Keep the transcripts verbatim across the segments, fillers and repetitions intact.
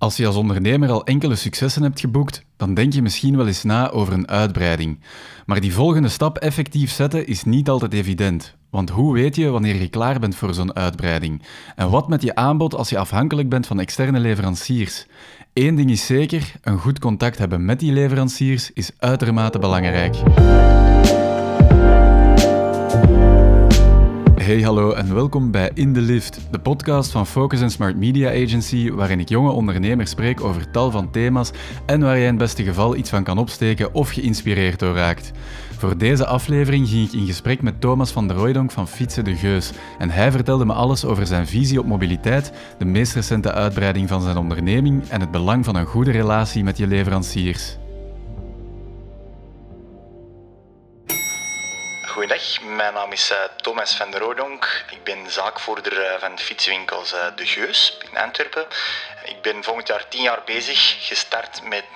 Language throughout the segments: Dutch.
Als je als ondernemer al enkele successen hebt geboekt, dan denk je misschien wel eens na over een uitbreiding. Maar die volgende stap effectief zetten is niet altijd evident. Want hoe weet je wanneer je klaar bent voor zo'n uitbreiding? En wat met je aanbod als je afhankelijk bent van externe leveranciers? Eén ding is zeker, een goed contact hebben met die leveranciers is uitermate belangrijk. Hey, hallo en welkom bij In de Lift, de podcast van Focus Smart Media Agency, waarin ik jonge ondernemers spreek over tal van thema's en waar jij in het beste geval iets van kan opsteken of geïnspireerd door raakt. Voor deze aflevering ging ik in gesprek met Thomas Vanderroydonck van Fietsen de Geus en hij vertelde me alles over zijn visie op mobiliteit, de meest recente uitbreiding van zijn onderneming en het belang van een goede relatie met je leveranciers. Goedendag, mijn naam is uh, Thomas Vanderroydonck. Ik ben zaakvoerder uh, van de fietswinkels uh, De Geus in Antwerpen. Ik ben volgend jaar tien jaar bezig, gestart met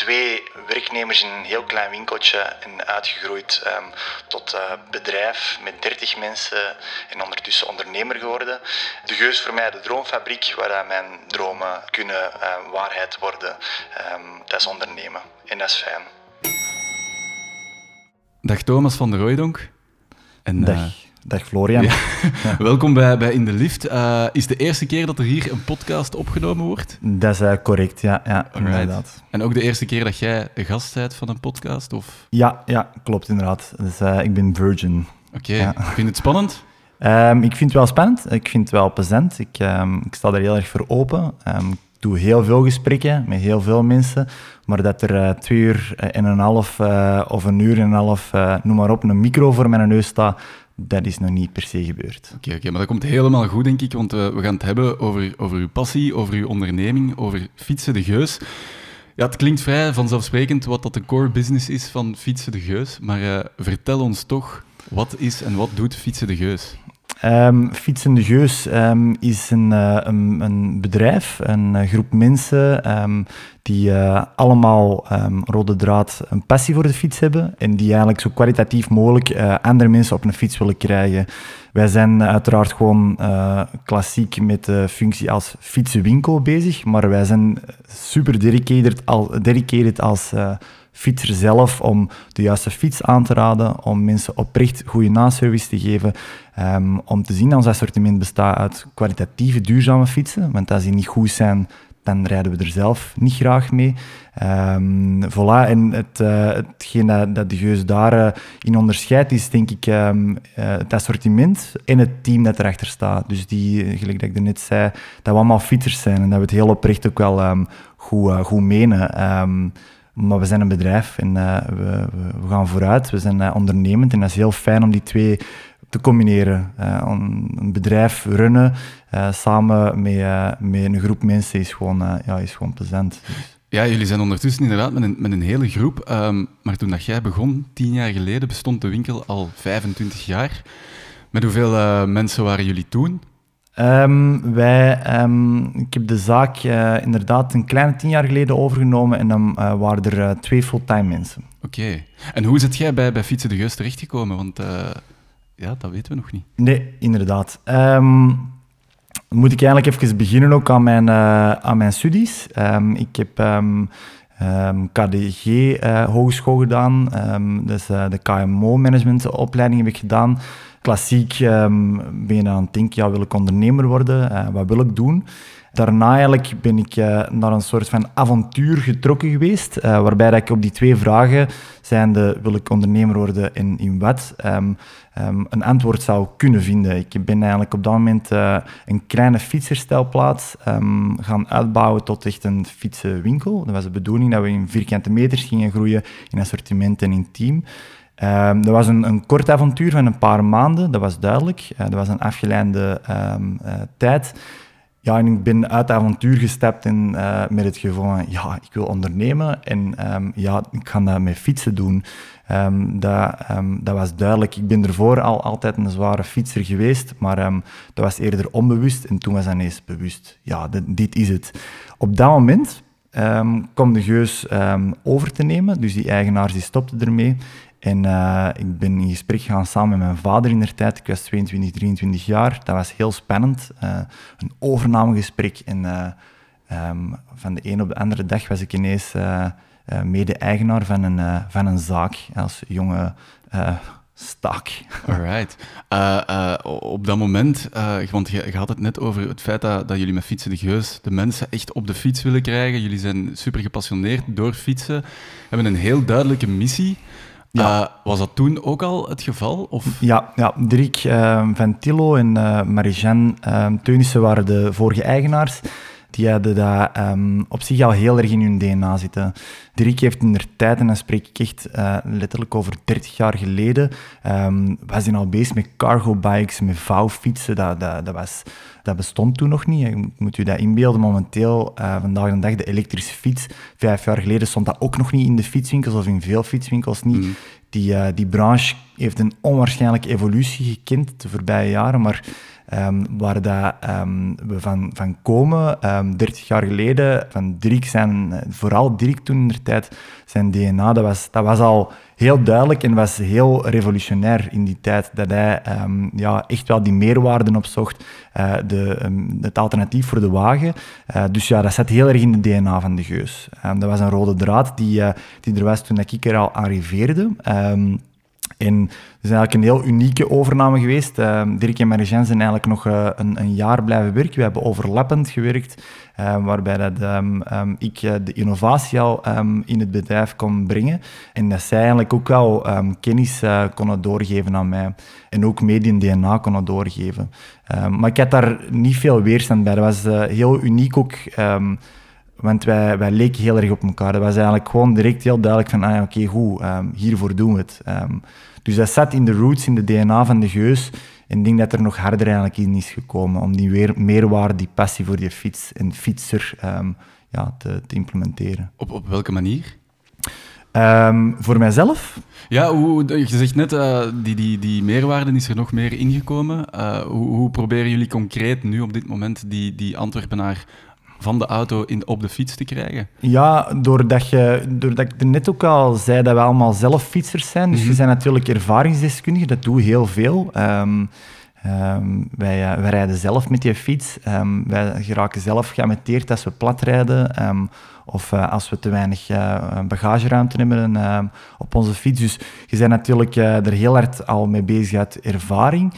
twee werknemers in een heel klein winkeltje en uitgegroeid um, tot uh, bedrijf met dertig mensen en ondertussen ondernemer geworden. De Geus voor mij de droomfabriek waar mijn dromen kunnen uh, waarheid worden. Um, dat is ondernemen en dat is fijn. Dag Thomas Vanderroydonck. En, dag. Uh, dag Florian. Ja. Ja. Welkom bij, bij In de Lift. Uh, is de eerste keer dat er hier een podcast opgenomen wordt? Dat is uh, correct, ja, ja inderdaad. En ook de eerste keer dat jij de gast bent van een podcast? Of? Ja, ja, klopt inderdaad. Dus, uh, ik ben virgin. Oké, okay. Ja. Vind je het spannend? Um, ik vind het wel spannend, ik vind het wel plezant. Ik, um, ik sta er heel erg voor open. Um, Ik doe heel veel gesprekken met heel veel mensen, maar dat er uh, twee uur en een half uh, of een uur en een half, uh, noem maar op, een micro voor mijn neus staat, dat is nog niet per se gebeurd. Oké, okay, okay, maar dat komt helemaal goed, denk ik, want uh, we gaan het hebben over, over uw passie, over uw onderneming, over Fietsen de Geus. Ja, het klinkt vrij vanzelfsprekend wat dat de core business is van Fietsen de Geus, maar uh, vertel ons toch, wat is en wat doet Fietsen de Geus? Um, Fietsen de Geus um, is een, uh, een, een bedrijf, een uh, groep mensen um, die uh, allemaal um, rode draad een passie voor de fiets hebben en die eigenlijk zo kwalitatief mogelijk uh, andere mensen op een fiets willen krijgen. Wij zijn uiteraard gewoon uh, klassiek met de functie als fietsenwinkel bezig, maar wij zijn super dedicated als, dedicated als uh, fietser zelf om de juiste fiets aan te raden, om mensen oprecht goede naservice te geven, um, om te zien dat ons assortiment bestaat uit kwalitatieve, duurzame fietsen, want als die niet goed zijn, dan rijden we er zelf niet graag mee. Um, voilà, en het, uh, hetgeen dat, dat de Geus daar uh, in onderscheidt, is denk ik um, uh, het assortiment en het team dat erachter staat. Dus die, gelijk dat ik net zei, dat we allemaal fietsers zijn en dat we het heel oprecht ook wel um, goed, uh, goed menen. Um, Maar we zijn een bedrijf en uh, we, we gaan vooruit, we zijn uh, ondernemend en dat is heel fijn om die twee te combineren. Uh, een bedrijf runnen uh, samen met, uh, met een groep mensen is gewoon, uh, ja, is gewoon plezant. Dus. Ja, jullie zijn ondertussen inderdaad met een, met een hele groep, um, maar toen dat jij begon, tien jaar geleden, bestond de winkel al vijfentwintig jaar. Met hoeveel uh, mensen waren jullie toen? Um, wij, um, ik heb de zaak uh, inderdaad een kleine tien jaar geleden overgenomen en dan uh, waren er uh, twee fulltime mensen. Oké. Okay. En hoe zit jij bij, bij Fietsen de Geus terechtgekomen? Want uh, ja, dat weten we nog niet. Nee, inderdaad. Um, moet ik eigenlijk even beginnen ook aan mijn, uh, aan mijn studies. Um, ik heb... Um, Um, K D G uh, hogeschool gedaan, um, dus uh, de K M O-managementopleiding heb ik gedaan. Klassiek um, ben je aan het denken, ja, wil ik ondernemer worden, uh, wat wil ik doen? Daarna eigenlijk ben ik uh, naar een soort van avontuur getrokken geweest, uh, waarbij dat ik op die twee vragen, zijnde wil ik ondernemer worden en in wat, um, um, een antwoord zou kunnen vinden. Ik ben eigenlijk op dat moment uh, een kleine fietserstelplaats um, gaan uitbouwen tot echt een fietsenwinkel. Dat was de bedoeling dat we in vierkante meters gingen groeien, in assortiment en in team. Um, dat was een, een kort avontuur van een paar maanden, dat was duidelijk. Uh, dat was een afgeleide um, uh, tijd. Ja, en ik ben uit het avontuur gestapt en uh, met het gevoel van, ja, ik wil ondernemen en um, ja, ik ga dat met fietsen doen. Um, dat, um, dat was duidelijk. Ik ben daarvoor al altijd een zware fietser geweest, maar um, dat was eerder onbewust en toen was dat ineens bewust. Ja, dit, dit is het. Op dat moment um, kwam de Geus um, over te nemen, dus die eigenaars die stopten ermee. En uh, ik ben in gesprek gegaan samen met mijn vader in der tijd. Ik was tweeëntwintig, drieëntwintig jaar. Dat was heel spannend. Uh, een overnamegesprek. En uh, Um, van de een op de andere dag was ik ineens uh, uh, mede-eigenaar van een, uh, van een zaak als jonge uh, stak. Alright. Uh, uh, op dat moment, uh, want je, je had het net over het feit dat, dat jullie met Fietsen de Geus de mensen echt op de fiets willen krijgen. Jullie zijn super gepassioneerd door fietsen, hebben een heel duidelijke missie. Ja. Uh, was dat toen ook al het geval? Of? Ja, ja, Dirk uh, Ventillo en uh, Marie-Jeanne uh, Teunissen waren de vorige eigenaars. Die hadden dat um, op zich al heel erg in hun D N A zitten. Dirk heeft in der tijd, en dan spreek ik echt uh, letterlijk over dertig jaar geleden, um, was hij al bezig met cargo bikes, met vouwfietsen. Dat, dat, dat, was, dat bestond toen nog niet. Je moet je dat inbeelden. Momenteel, uh, vandaag de dag, de elektrische fiets. Vijf jaar geleden stond dat ook nog niet in de fietswinkels, of in veel fietswinkels niet. Mm. Die, uh, die branche heeft een onwaarschijnlijke evolutie gekend de voorbije jaren, maar... Um, waar dat, um, we van, van komen, um, dertig jaar geleden, van Dirk zijn, vooral Dirk toen in de tijd, zijn D N A, dat was, dat was al heel duidelijk en was heel revolutionair in die tijd, dat hij um, ja, echt wel die meerwaarden opzocht, uh, de, um, het alternatief voor de wagen. Uh, dus ja, dat zat heel erg in de D N A van de Geus. Um, dat was een rode draad die, uh, die er was toen ik er al arriveerde. Um, En het is eigenlijk een heel unieke overname geweest. Uh, Dirk en Marie-Jeanne zijn eigenlijk nog uh, een, een jaar blijven werken. We hebben overlappend gewerkt, uh, waarbij dat, um, um, ik uh, de innovatie al um, in het bedrijf kon brengen. En dat zij eigenlijk ook al um, kennis uh, konden doorgeven aan mij. En ook medium-D N A konden doorgeven. Uh, maar ik had daar niet veel weerstand bij. Dat was uh, heel uniek ook... Um, Want wij, wij leken heel erg op elkaar. Dat was eigenlijk gewoon direct heel duidelijk van, ah, oké, okay, goed, um, hiervoor doen we het. Um, dus dat zat in de roots, in de D N A van de Geus. En ik denk dat er nog harder eigenlijk in is gekomen om die weer, meerwaarde, die passie voor die fiets en fietser um, ja, te, te implementeren. Op, op welke manier? Um, voor mijzelf? Ja, hoe, je zegt net, uh, die, die, die meerwaarde is er nog meer ingekomen. Uh, hoe, hoe proberen jullie concreet nu op dit moment die, die Antwerpenaar... van de auto in, op de fiets te krijgen? Ja, doordat, je, doordat ik er net ook al zei dat we allemaal zelf fietsers zijn. Dus mm-hmm. we zijn natuurlijk ervaringsdeskundigen, dat doe heel veel. Um, um, wij, wij rijden zelf met die fiets. Um, wij geraken zelf geamputeerd als we plat rijden. Um, of uh, als we te weinig uh, bagageruimte hebben uh, op onze fiets. Dus je bent natuurlijk uh, er heel hard al mee bezig uit ervaring.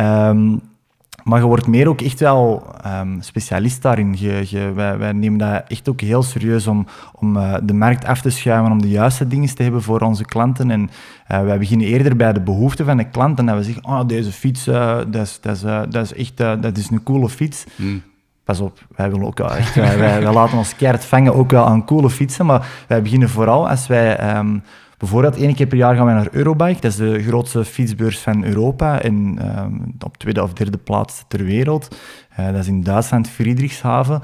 Um, Maar je wordt meer ook echt wel um, specialist daarin. Je, je, wij, wij nemen dat echt ook heel serieus om, om uh, de markt af te schuiven, om de juiste dingen te hebben voor onze klanten. En uh, wij beginnen eerder bij de behoeften van de klant en dat we zeggen, oh, deze fiets, uh, dat, is, dat, is, uh, dat is echt uh, dat is een coole fiets. Mm. Pas op, wij willen ook wel echt, wij, wij, wij laten ons keihard vangen ook wel aan coole fietsen, maar wij beginnen vooral als wij... Um, Bijvoorbeeld, één keer per jaar gaan wij naar Eurobike. Dat is de grootste fietsbeurs van Europa en um, op tweede of derde plaats ter wereld. Uh, dat is in Duitsland, Friedrichshafen.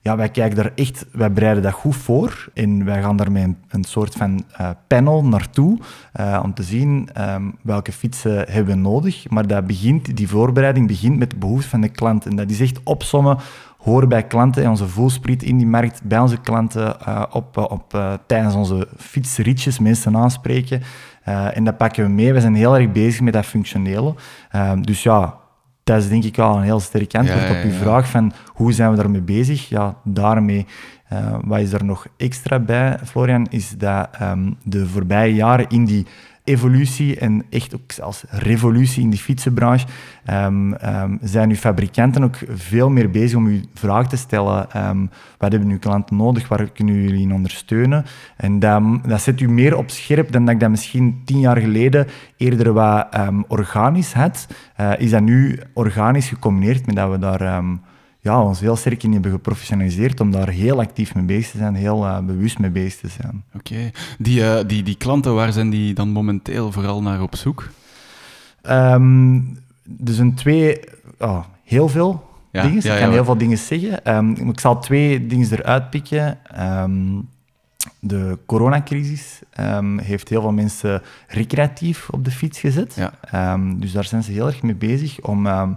Ja, wij kijken daar echt, wij bereiden dat goed voor en wij gaan daarmee een, een soort van uh, panel naartoe uh, om te zien um, welke fietsen hebben we nodig. Maar dat begint, die voorbereiding begint met de behoefte van de klant. En dat is echt opsommen, horen bij klanten en onze voelspriet in die markt, bij onze klanten, uh, op, op, uh, tijdens onze fietsritjes mensen aanspreken. Uh, en dat pakken we mee. We zijn heel erg bezig met dat functionele. Uh, dus ja... Dat is denk ik al een heel sterk antwoord ja, ja, ja. op uw vraag van hoe zijn we daarmee bezig? Ja, daarmee. Uh, wat is er nog extra bij, Florian, is dat um, de voorbije jaren in die evolutie en echt ook zelfs revolutie in die fietsenbranche um, um, zijn uw fabrikanten ook veel meer bezig om uw vraag te stellen. Um, wat hebben uw klanten nodig? Waar kunnen jullie in ondersteunen? En dat, dat zet u meer op scherp dan dat ik dat misschien tien jaar geleden eerder wat um, organisch had. Uh, is dat nu organisch gecombineerd met dat we daar... Um, ja, ons heel sterk in hebben geprofessionaliseerd om daar heel actief mee bezig te zijn, heel uh, bewust mee bezig te zijn. Oké. Okay. Die, uh, die, die klanten, waar zijn die dan momenteel vooral naar op zoek? Um, dus een twee... Oh, heel veel ja, dingen. Ja, ik kan ja, heel veel dingen zeggen. Um, ik zal twee dingen eruit pikken. Um, de coronacrisis um, heeft heel veel mensen recreatief op de fiets gezet. Ja. Um, dus daar zijn ze heel erg mee bezig om... Um,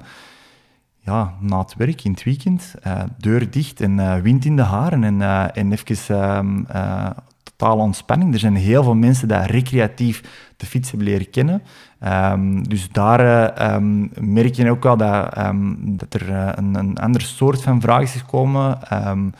Ja, na het werk, in het weekend, uh, deur dicht en uh, wind in de haren en, uh, en even um, uh, totale ontspanning. Er zijn heel veel mensen die recreatief de fiets hebben leren kennen. Um, dus daar uh, um, merk je ook wel dat, um, dat er uh, een, een ander soort van vraag is gekomen. Um,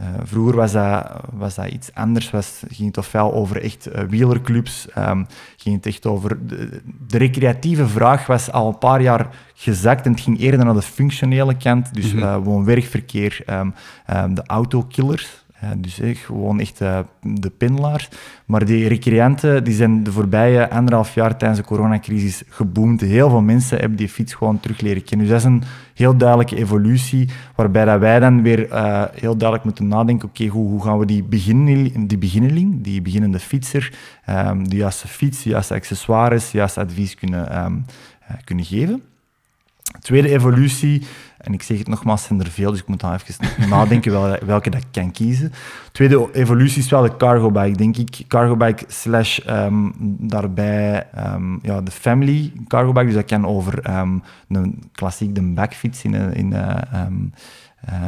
Uh, vroeger was dat, was dat iets anders, was, ging het ofwel over echt uh, wielerclubs, um, ging het echt over... De, de recreatieve vraag was al een paar jaar gezakt en het ging eerder naar de functionele kant, dus mm-hmm. uh, woon-werkverkeer, um, um, de autokillers. Uh, dus eh, gewoon echt uh, de pendelaars. Maar die recreanten die zijn de voorbije anderhalf jaar tijdens de coronacrisis geboomd. Heel veel mensen hebben die fiets gewoon terug leren kennen. Dus dat is een heel duidelijke evolutie, waarbij dat wij dan weer uh, heel duidelijk moeten nadenken, oké, okay, hoe, hoe gaan we die, begin, die beginneling, die beginnende fietser, um, de juiste fiets, de juiste accessoires, de juiste advies kunnen, um, uh, kunnen geven. Tweede evolutie, en ik zeg het nogmaals, zijn er veel, dus ik moet dan even nadenken wel, welke dat ik kan kiezen. Tweede evolutie is wel de cargobike, denk ik. Cargobike slash um, daarbij um, ja, de family cargobike, dus dat kan over um, een klassiek de backfiets in, in uh, um, uh,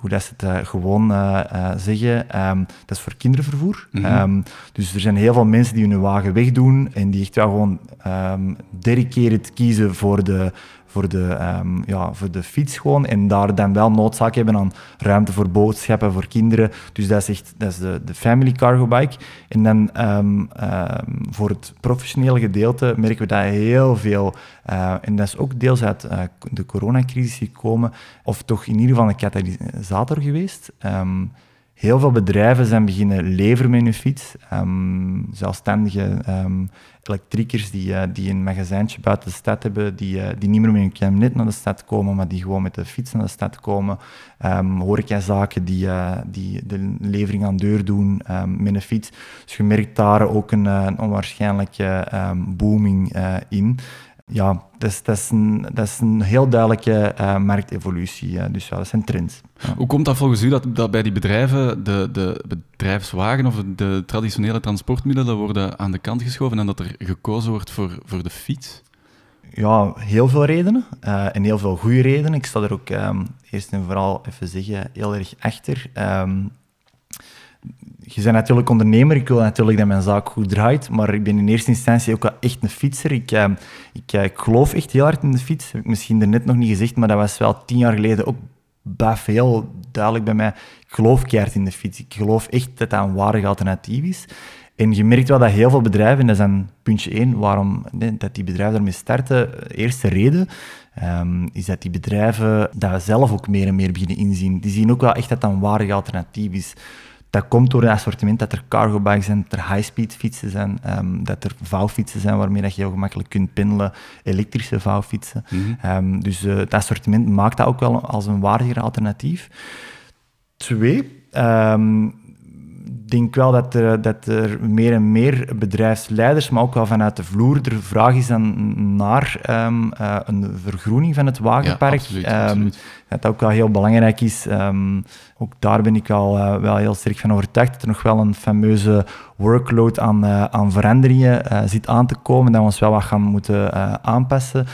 hoe dat ze het uh, gewoon uh, uh, zeggen, um, dat is voor kindervervoer. Mm-hmm. Um, dus er zijn heel veel mensen die hun wagen wegdoen en die echt wel gewoon um, dedicated kiezen voor de Voor de, um, ja, voor de fiets gewoon. En daar dan wel noodzaak hebben aan ruimte voor boodschappen, voor kinderen. Dus dat is echt dat is de, de family cargo bike. En dan um, um, voor het professionele gedeelte merken we dat heel veel. Uh, en dat is ook deels uit uh, de coronacrisis gekomen. Of toch in ieder geval een katalysator geweest. Um, heel veel bedrijven zijn beginnen leveren met hun fiets. Um, zelfstandige um, elektriekers die, uh, die een magazijntje buiten de stad hebben, die, uh, die niet meer met hun camionet naar de stad komen, maar die gewoon met de fiets naar de stad komen. Um, horecazaken die, uh, die de levering aan deur doen um, met een fiets. Dus je merkt daar ook een, een onwaarschijnlijke um, booming uh, in. Ja, dat is, dat is, een, dat is een heel duidelijke uh, marktevolutie. Uh, dus ja, dat zijn trends. Ja. Hoe komt dat volgens u dat, dat bij die bedrijven de, de bedrijfswagen of de traditionele transportmiddelen worden aan de kant geschoven en dat er gekozen wordt voor, voor de fiets? Ja, heel veel redenen. Uh, en heel veel goede redenen. Ik sta er ook um, eerst en vooral even zeggen heel erg achter. Um, Je bent natuurlijk ondernemer, ik wil natuurlijk dat mijn zaak goed draait, maar ik ben in eerste instantie ook wel echt een fietser. Ik, uh, ik, uh, ik geloof echt heel hard in de fiets, heb ik misschien er net nog niet gezegd, maar dat was wel tien jaar geleden ook baf heel duidelijk bij mij. Ik geloof keihard in de fiets, ik geloof echt dat dat een waardig alternatief is. En je merkt wel dat heel veel bedrijven, en dat is dan puntje één, waarom nee, dat die bedrijven daarmee starten, de eerste reden, um, is dat die bedrijven dat zelf ook meer en meer beginnen inzien. Die zien ook wel echt dat dat een waardig alternatief is. Dat komt door het assortiment dat er cargobikes zijn, dat er high-speed fietsen zijn, um, dat er vouwfietsen zijn waarmee dat je heel gemakkelijk kunt pendelen, elektrische vouwfietsen. Mm-hmm. Um, dus uh, het assortiment maakt dat ook wel als een waardiger alternatief. Twee, um, ik denk wel dat er, dat er meer en meer bedrijfsleiders, maar ook wel vanuit de vloer, de vraag is dan naar um, uh, een vergroening van het wagenpark. Ja, absoluut, um, absoluut. Dat ook wel heel belangrijk is. Um, ook daar ben ik al uh, wel heel sterk van overtuigd dat er nog wel een fameuze workload aan, uh, aan veranderingen uh, zit aan te komen, dat we ons wel wat gaan moeten uh, aanpassen.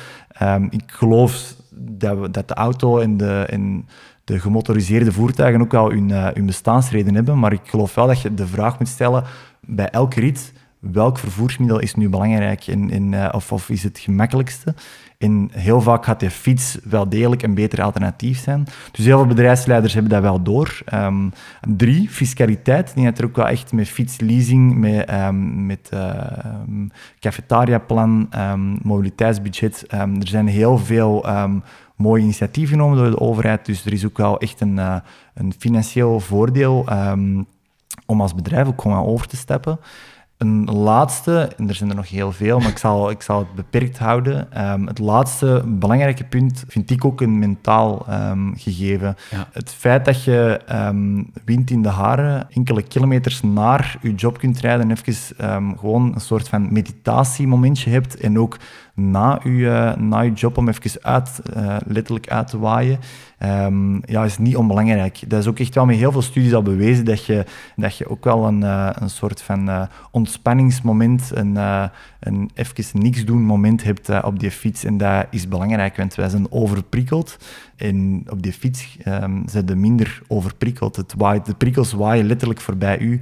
Um, ik geloof dat, we, dat de auto en de... En, de gemotoriseerde voertuigen ook wel hun, uh, hun bestaansreden hebben, maar ik geloof wel dat je de vraag moet stellen bij elke rit, welk vervoersmiddel is nu belangrijk en, en, uh, of, of is het gemakkelijkste? En heel vaak gaat de fiets wel degelijk een beter alternatief zijn. Dus heel veel bedrijfsleiders hebben dat wel door. Um, drie, fiscaliteit. Ik denk dat er ook wel echt met fietsleasing, met, um, met uh, cafetariaplan, um, mobiliteitsbudget, um, er zijn heel veel... Um, mooi initiatief genomen door de overheid, dus er is ook wel echt een, uh, een financieel voordeel um, om als bedrijf ook gewoon over te stappen. Een laatste, en er zijn er nog heel veel, maar ik zal, ik zal het beperkt houden. Um, het laatste belangrijke punt vind ik ook een mentaal um, gegeven. Ja. Het feit dat je um, wind in de haren, enkele kilometers naar je job kunt rijden en even um, gewoon een soort van meditatiemomentje hebt en ook na je, uh, na je job om even uit, uh, letterlijk uit te waaien, um, ja, is niet onbelangrijk. Dat is ook echt wel met heel veel studies al bewezen dat je, dat je ook wel een, uh, een soort van uh, ontspanningsmoment, een, uh, een even niks doen moment hebt uh, op die fiets. En dat is belangrijk, want wij zijn overprikkeld. En op die fiets um, zijn we minder overprikkeld. Het waait, de prikkels waaien letterlijk voorbij u.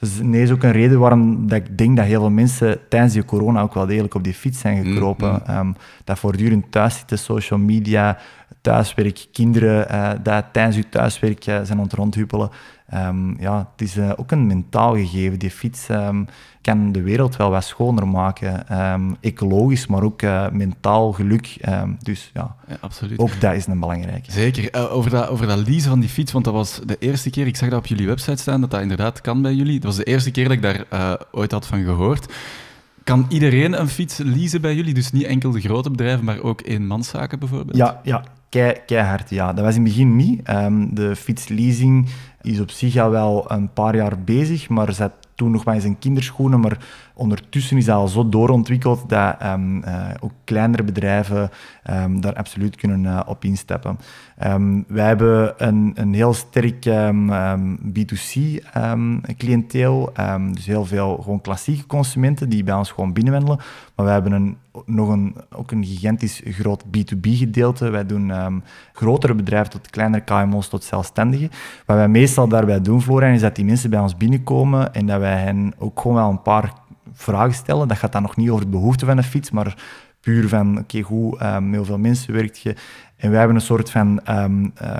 Dus nee, is ook een reden waarom dat ik denk dat heel veel mensen tijdens die corona ook wel degelijk op die fiets zijn gekropen. Mm-hmm. Um, dat voortdurend thuis zitten, social media, thuiswerk, kinderen uh, die tijdens je thuiswerk uh, zijn aan het rondhuppelen. Um, ja, het is uh, ook een mentaal gegeven. Die fiets um, kan de wereld wel wat schoner maken. Um, ecologisch, maar ook uh, mentaal geluk. Um, dus ja, ja absoluut. Ook dat is een belangrijke. Zeker. Uh, over, dat, over dat leasen van die fiets, want dat was de eerste keer, ik zag dat op jullie website staan, dat dat inderdaad kan bij jullie. Dat was de eerste keer dat ik daar uh, ooit had van gehoord. Kan iedereen een fiets leasen bij jullie? Dus niet enkel de grote bedrijven, maar ook eenmanszaken bijvoorbeeld? Ja, ja. Kei, keihard, ja. Dat was in het begin niet. Um, de fietsleasing is op zich al wel een paar jaar bezig, maar zat toen nog maar eens in kinderschoenen. Maar ondertussen is dat al zo doorontwikkeld dat um, uh, ook kleinere bedrijven um, daar absoluut kunnen uh, op instappen. Um, wij hebben een, een heel sterk um, um, B twee C-cliënteel. Um, um, dus heel veel gewoon klassieke consumenten die bij ons gewoon binnenwandelen. Maar wij hebben een, nog een, ook een gigantisch groot B twee B-gedeelte. Wij doen um, grotere bedrijven tot kleinere K M O's tot zelfstandigen. Wat wij meestal daarbij doen, Florian, is dat die mensen bij ons binnenkomen en dat wij hen ook gewoon wel een paar vragen stellen. Dat gaat dan nog niet over de behoefte van een fiets, maar puur van, oké, okay, hoe um, heel veel mensen werkt je. En wij hebben een soort van um, uh,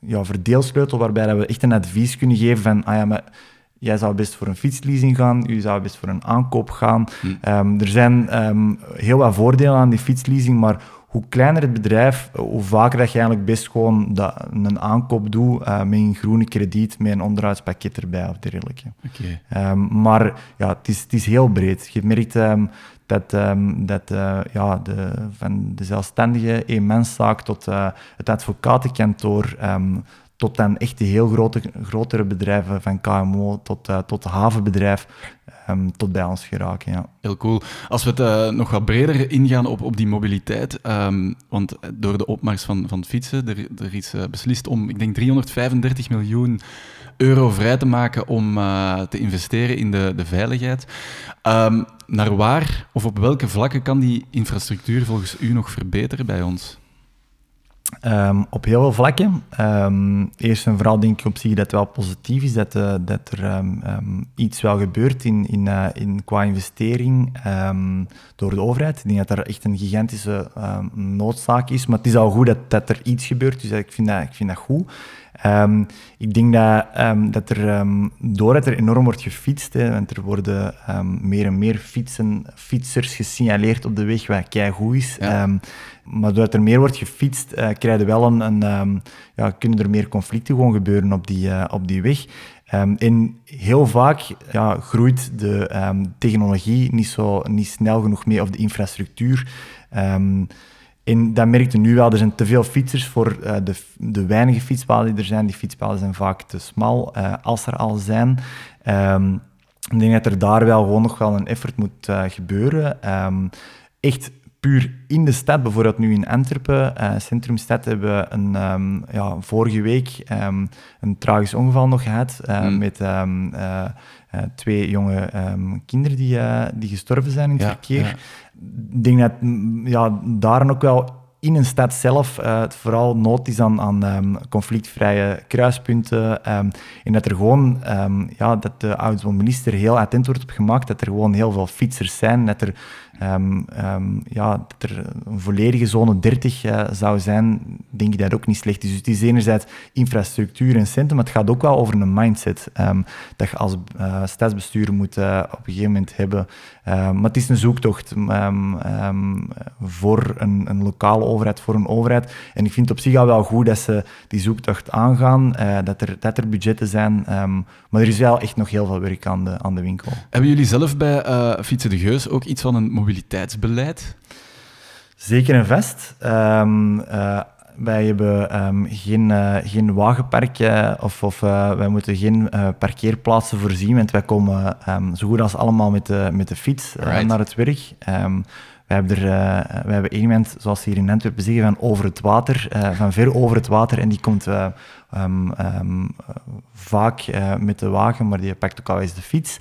ja, verdeelsleutel waarbij dat we echt een advies kunnen geven van, ah ja, maar jij zou best voor een fietsleasing gaan, je zou best voor een aankoop gaan. Hm. Um, er zijn um, heel wat voordelen aan die fietsleasing, maar hoe kleiner het bedrijf, hoe vaker dat je eigenlijk best gewoon dat, een aankoop doet uh, met een groene krediet, met een onderhoudspakket erbij of dergelijke. Okay. Um, maar ja, het is, het is heel breed. Je merkt um, dat, um, dat uh, ja, de, van de zelfstandige eenmanszaak tot uh, het advocatenkantoor, um, tot dan echt de heel grote, grotere bedrijven van K M O tot, uh, tot havenbedrijf, um, tot bij ons geraken. Ja. Heel cool. Als we het uh, nog wat breder ingaan op, op die mobiliteit, um, want door de opmars van, van fietsen, er, er is uh, beslist om, ik denk, driehonderdvijfendertig miljoen euro vrij te maken om uh, te investeren in de, de veiligheid. Um, naar waar of op welke vlakken kan die infrastructuur volgens u nog verbeteren bij ons? Um, op heel veel vlakken. Um, eerst en vooral denk ik op zich dat het wel positief is dat, uh, dat er um, um, iets wel gebeurt in, in, uh, in, qua investering um, door de overheid. Ik denk dat daar echt een gigantische um, noodzaak is, maar het is al goed dat, dat er iets gebeurt, dus ik vind dat, ik vind dat goed. Um, ik denk dat, um, dat er, um, doordat er enorm wordt gefietst, hè, want er worden um, meer en meer fietsen, fietsers gesignaleerd op de weg, wat keigoed is. Ja. Um, maar doordat er meer wordt gefietst, uh, krijgen wel een, een, um, ja, kunnen er meer conflicten gewoon gebeuren op die, uh, op die weg. Um, en heel vaak ja, groeit de um, technologie niet, zo, niet snel genoeg mee, of de infrastructuur. Um, En dat merkte nu wel, er zijn te veel fietsers voor uh, de, de weinige fietspaden die er zijn. Die fietspaden zijn vaak te smal, uh, als er al zijn. Um, ik denk dat er daar wel gewoon nog wel een effort moet uh, gebeuren. Um, echt puur in de stad, bijvoorbeeld nu in Antwerpen, uh, centrumstad, hebben we een, um, ja, vorige week um, een tragisch ongeval nog gehad uh, mm. met um, uh, uh, twee jonge um, kinderen die, uh, die gestorven zijn in het ja, verkeer. Ja. Ik denk dat ja, daar ook wel in een stad zelf uh, het vooral nood is aan, aan um, conflictvrije kruispunten. Um, en dat er gewoon, um, ja, dat de automobilist er heel attent wordt op gemaakt, dat er gewoon heel veel fietsers zijn, dat er, um, um, ja, dat er een volledige zone dertig uh, zou zijn, denk ik dat ook niet slecht is. Dus het is enerzijds infrastructuur en centen, maar het gaat ook wel over een mindset um, dat je als uh, stadsbestuur moet uh, op een gegeven moment hebben. Uh, maar het is een zoektocht um, um, voor een, een lokale overheid, voor een overheid. En ik vind het op zich al wel goed dat ze die zoektocht aangaan, uh, dat, er, dat er budgetten zijn. Um, maar er is wel echt nog heel veel werk aan de, aan de winkel. Hebben jullie zelf bij uh, Fietsen de Geus ook iets van een mobiliteitsbeleid? Zeker en vast. Um, uh, Wij hebben um, geen, uh, geen wagenpark uh, of, of uh, wij moeten geen uh, parkeerplaatsen voorzien, want wij komen um, zo goed als allemaal met de, met de fiets uh, naar het werk. Um, wij hebben, er, uh, wij hebben één iemand, zoals ze hier in Antwerpen zeggen, van over het water, uh, van ver over het water, en die komt uh, um, um, vaak uh, met de wagen, maar die pakt ook al eens de fiets.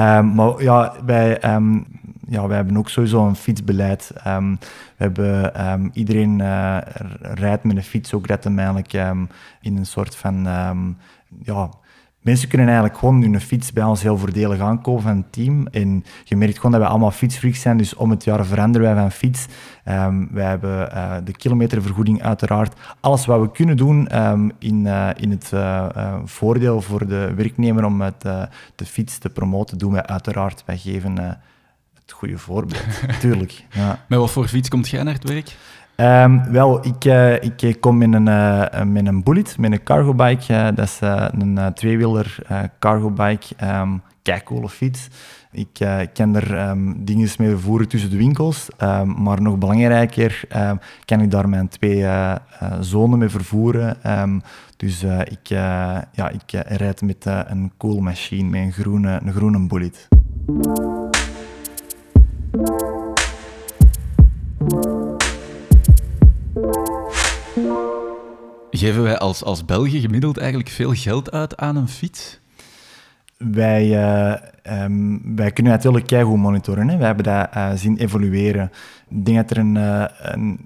Um, maar ja wij, um, ja, wij hebben ook sowieso een fietsbeleid. Um, we hebben, um, iedereen uh, rijdt met een fiets, ook dat hem eigenlijk um, in een soort van... Um, ja, Mensen kunnen eigenlijk gewoon hun fiets bij ons heel voordelig aankopen van het team. En je merkt gewoon dat wij allemaal fietsfreaks zijn, dus om het jaar veranderen wij van fiets. Um, wij hebben uh, de kilometervergoeding uiteraard. Alles wat we kunnen doen um, in, uh, in het uh, uh, voordeel voor de werknemer om het, uh, de fiets te promoten, doen wij uiteraard. Wij geven uh, het goede voorbeeld, tuurlijk. Ja. Met wat voor fiets komt jij naar het werk? Um, wel, ik, uh, ik kom met een, uh, met een bullet, met een cargobike. Uh, dat is uh, een uh, tweewieler uh, cargobike, um, keicoole fiets. Ik uh, kan er um, dingen mee vervoeren tussen de winkels, um, maar nog belangrijker um, kan ik daar mijn twee uh, uh, zonen mee vervoeren. Um, dus uh, ik, uh, ja, ik uh, rijd met uh, een cool machine, met een groene, een groene bullet. Geven wij als, als Belgen gemiddeld eigenlijk veel geld uit aan een fiets? Wij, uh, um, wij kunnen natuurlijk keigoed monitoren. Hè. Wij hebben dat uh, zien evolueren. Ik denk dat er een, uh, een,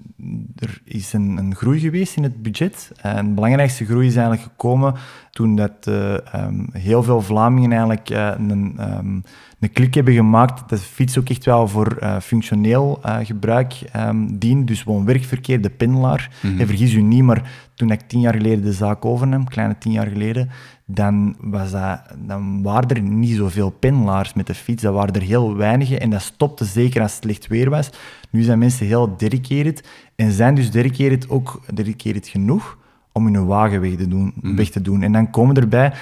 er is een, een groei geweest in het budget. En de belangrijkste groei is eigenlijk gekomen toen dat, uh, um, heel veel Vlamingen eigenlijk uh, een, um, een klik hebben gemaakt dat de fiets ook echt wel voor uh, functioneel uh, gebruik um, dient. Dus woon-werkverkeer, de pendelaar. Mm-hmm. En vergis u niet, maar toen ik tien jaar geleden de zaak overnam, kleine tien jaar geleden, dan, was dat, dan waren er niet zoveel pendelaars met de fiets. Dat waren er heel weinige en dat stopte zeker als het slecht weer was. Nu zijn mensen heel dedicated en zijn dus dedicated ook dedicated genoeg om hun wagen weg te doen. Mm. Weg te doen. En dan komen erbij,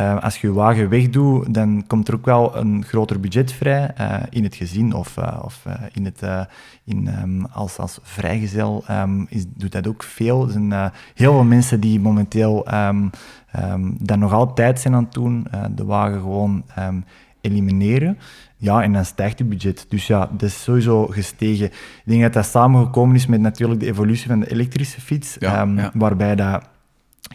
uh, als je je wagen wegdoet, dan komt er ook wel een groter budget vrij uh, in het gezin of, uh, of uh, in het, uh, in, um, als, als vrijgezel um, is, doet dat ook veel. Er zijn uh, heel veel mensen die momenteel um, um, dat nog altijd zijn aan het doen, uh, de wagen gewoon um, elimineren. Ja, en dan stijgt het budget. Dus ja, dat is sowieso gestegen. Ik denk dat dat samengekomen is met natuurlijk de evolutie van de elektrische fiets, ja, um, ja. waarbij dat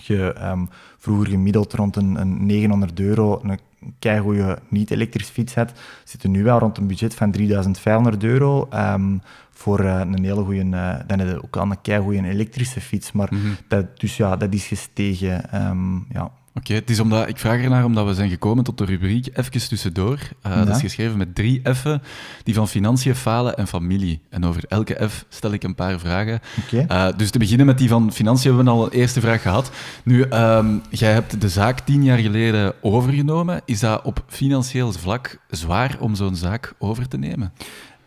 je um, vroeger gemiddeld rond een, een negenhonderd euro een keigoede niet-elektrische fiets had. Zit er nu wel rond een budget van drieduizend vijfhonderd euro um, voor uh, een hele goede... Uh, dan heb je ook al een keigoede elektrische fiets. Maar mm-hmm. dat, dus ja, dat is gestegen, um, ja. Oké, okay, het is omdat, ik vraag ernaar omdat we zijn gekomen tot de rubriek Even tussendoor. Uh, ja. Dat is geschreven met drie F'en, die van financiën, falen en familie. En over elke F stel ik een paar vragen. Okay. Uh, dus te beginnen met die van financiën hebben we al een eerste vraag gehad. Nu, um, jij hebt de zaak tien jaar geleden overgenomen. Is dat op financieel vlak zwaar om zo'n zaak over te nemen?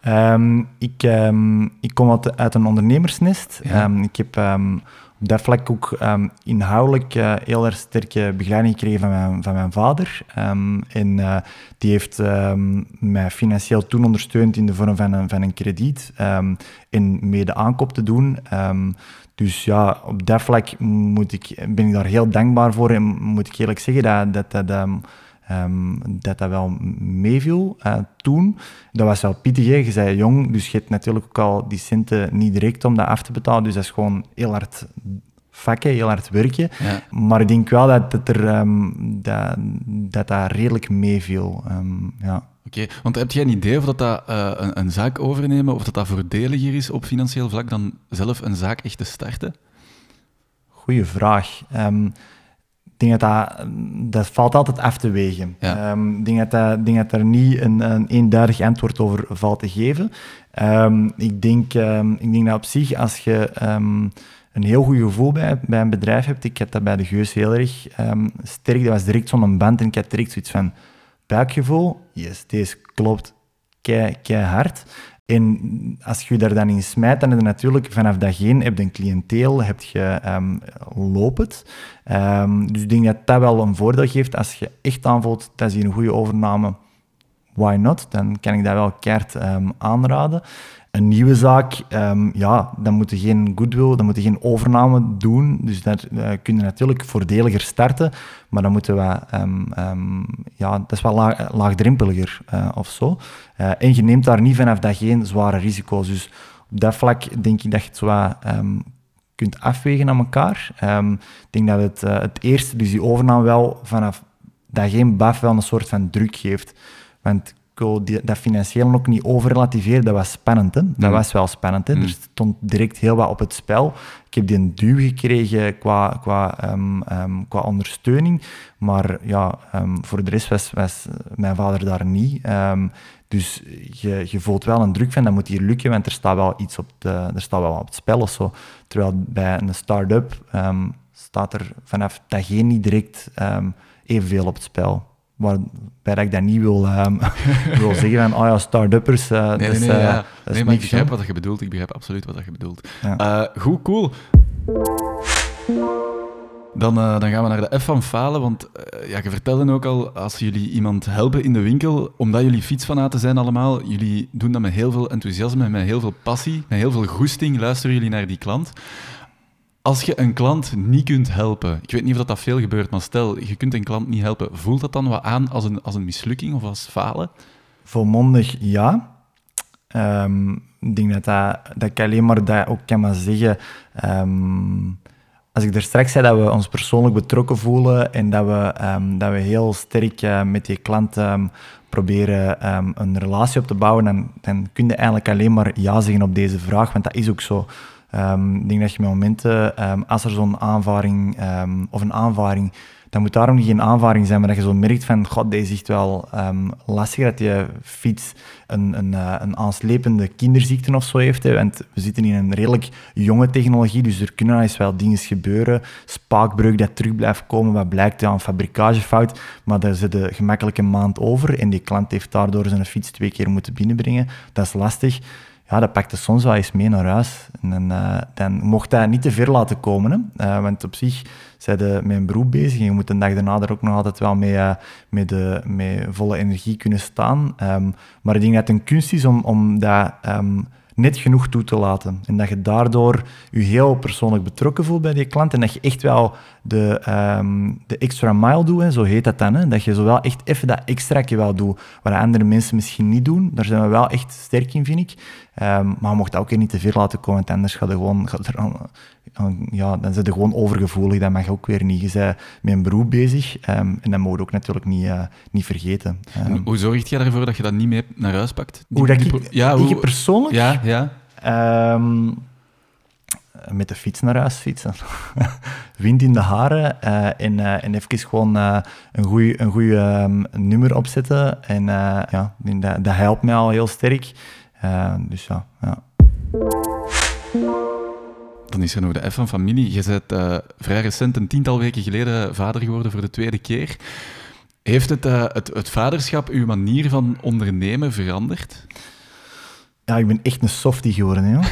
Um, ik, um, ik kom uit, uit een ondernemersnest. Ja. Um, ik heb... Um, Op dat vlak ook um, inhoudelijk uh, heel erg sterke begeleiding gekregen van mijn, van mijn vader. Um, en uh, die heeft um, mij financieel toen ondersteund in de vorm van een, van een krediet um, en mee de aankoop te doen. Um, dus ja, op dat vlak moet ik, ben ik daar heel dankbaar voor en moet ik eerlijk zeggen dat dat... dat um, Um, dat dat wel meeviel uh, toen. Dat was wel pittig, hè? Je bent jong, dus je hebt natuurlijk ook al die centen niet direct om dat af te betalen. Dus dat is gewoon heel hard vakken, heel hard werken. Ja. Maar ik denk wel dat dat, er, um, dat, dat, dat redelijk meeviel. Um, ja. Oké, okay. Want heb jij een idee of dat, dat uh, een, een zaak overnemen, of dat dat voordeliger is op financieel vlak dan zelf een zaak echt te starten? Goeie vraag. Um, Ik denk dat, dat dat valt altijd af te wegen. Ik ja. um, denk, denk dat er niet een, een eenduidig antwoord over valt te geven. Um, ik, denk, um, ik denk dat op zich, als je um, een heel goed gevoel bij, bij een bedrijf hebt, ik had dat bij de Geus heel erg um, sterk, dat was direct zo'n band en ik had direct zoiets van buikgevoel, yes, deze klopt kei, keihard. En als je je daar dan in smijt, dan heb je natuurlijk vanaf dat geen, heb je een cliënteel, heb je um, lopend. Um, dus ik denk dat dat wel een voordeel geeft. Als je echt aanvoelt, dat is hier een goede overname, why not? Dan kan ik dat wel keihard um, aanraden. Een nieuwe zaak, um, ja, dan moet je geen goodwill, dan moet je geen overname doen. Dus daar uh, kun je natuurlijk voordeliger starten, maar dan moeten we, um, um, ja, dat is wel laag, laagdrempeliger uh, of zo. Uh, en je neemt daar niet vanaf dat geen zware risico's. Dus op dat vlak denk ik dat je het zo um, kunt afwegen aan elkaar. Um, ik denk dat het, uh, het eerste, dus die overname wel vanaf dat geen B A F wel een soort van druk geeft. Want Ik wil die, dat financieel ook niet overrelativeren. Dat was spannend, hè? Dat mm. was wel spannend. Hè? Mm. Er stond direct heel wat op het spel. Ik heb die een duw gekregen qua, qua, um, um, qua ondersteuning. Maar ja, um, voor de rest was, was mijn vader daar niet. Um, dus je, je voelt wel een druk van, dat moet hier lukken, want er staat wel iets op, de, er staat wel op het spel of zo. Terwijl bij een start-up um, staat er vanaf dat geen niet direct um, evenveel op het spel. Waarbij dat ik dat niet wil, um, wil zeggen van, oh ja, start-uppers, uh, nee, dus, nee, nee, uh, ja. dat nee, is maar ik begrijp wat je bedoelt, ik begrijp absoluut wat je bedoelt. Ja. Uh, goed, cool. Dan, uh, dan gaan we naar de F van falen, want uh, ja, je vertelde ook al, als jullie iemand helpen in de winkel, omdat jullie fietsfanaten zijn allemaal, jullie doen dat met heel veel enthousiasme en met heel veel passie, met heel veel goesting, luisteren jullie naar die klant. Als je een klant niet kunt helpen, ik weet niet of dat veel gebeurt, maar stel, je kunt een klant niet helpen, voelt dat dan wat aan als een, als een mislukking of als falen? Volmondig ja. Um, ik denk dat, dat, dat ik alleen maar dat ook kan maar zeggen. Um, als ik er straks zei dat we ons persoonlijk betrokken voelen en dat we, um, dat we heel sterk uh, met die klant um, proberen um, een relatie op te bouwen, dan, dan kun je eigenlijk alleen maar ja zeggen op deze vraag, want dat is ook zo. Um, ik denk dat je met momenten, um, als er zo'n aanvaring um, of een aanvaring, dan moet daarom geen aanvaring zijn, maar dat je zo merkt van, god, deze is echt wel um, lastig dat je fiets een, een, uh, een aanslepende kinderziekte of zo heeft. Hè, want we zitten in een redelijk jonge technologie, dus er kunnen eens wel dingen gebeuren. Spaakbreuk dat terug blijft komen, wat blijkt aan ja, een fabrikagefout, maar daar zit de gemakkelijke maand over en die klant heeft daardoor zijn fiets twee keer moeten binnenbrengen. Dat is lastig. Ja, dat pakte soms wel eens mee naar huis. En dan, uh, dan mocht dat niet te ver laten komen. Hè? Uh, want op zich zijn we met een beroep bezig. En je moet de dag daarna er ook nog altijd wel mee, uh, mee, de, mee volle energie kunnen staan. Um, maar ik denk dat het een kunst is om, om dat um, net genoeg toe te laten. En dat je daardoor je heel persoonlijk betrokken voelt bij die klant. En dat je echt wel de, um, de extra mile doet, hè? Zo heet dat dan. Hè? Dat je zowel echt even dat extraatje wel doet, wat andere mensen misschien niet doen. Daar zijn we wel echt sterk in, vind ik. Um, maar je mocht dat ook niet te veel laten komen, want anders gaat er gewoon, gaat er, ja, dan zit je gewoon overgevoelig. Dat mag ook weer niet. Je bent met een beroep bezig um, en dat moet je ook natuurlijk niet, uh, niet vergeten. Um, hoe zorg je ervoor dat je dat niet mee naar huis pakt? Die, hoe dat die, ik, ja, hoe, ik persoonlijk? Ja, ja. Um, met de fiets naar huis fietsen. Wind in de haren uh, en, uh, en even gewoon uh, een goeie, een goeie, um, nummer opzetten. En uh, ja, dat, dat helpt mij al heel sterk. Uh, dus ja, ja. Dan is er nog de F van familie. Je bent uh, vrij recent, een tiental weken geleden, vader geworden voor de tweede keer. Heeft het, uh, het, het vaderschap uw manier van ondernemen veranderd? Ja, ik ben echt een softie geworden, joh.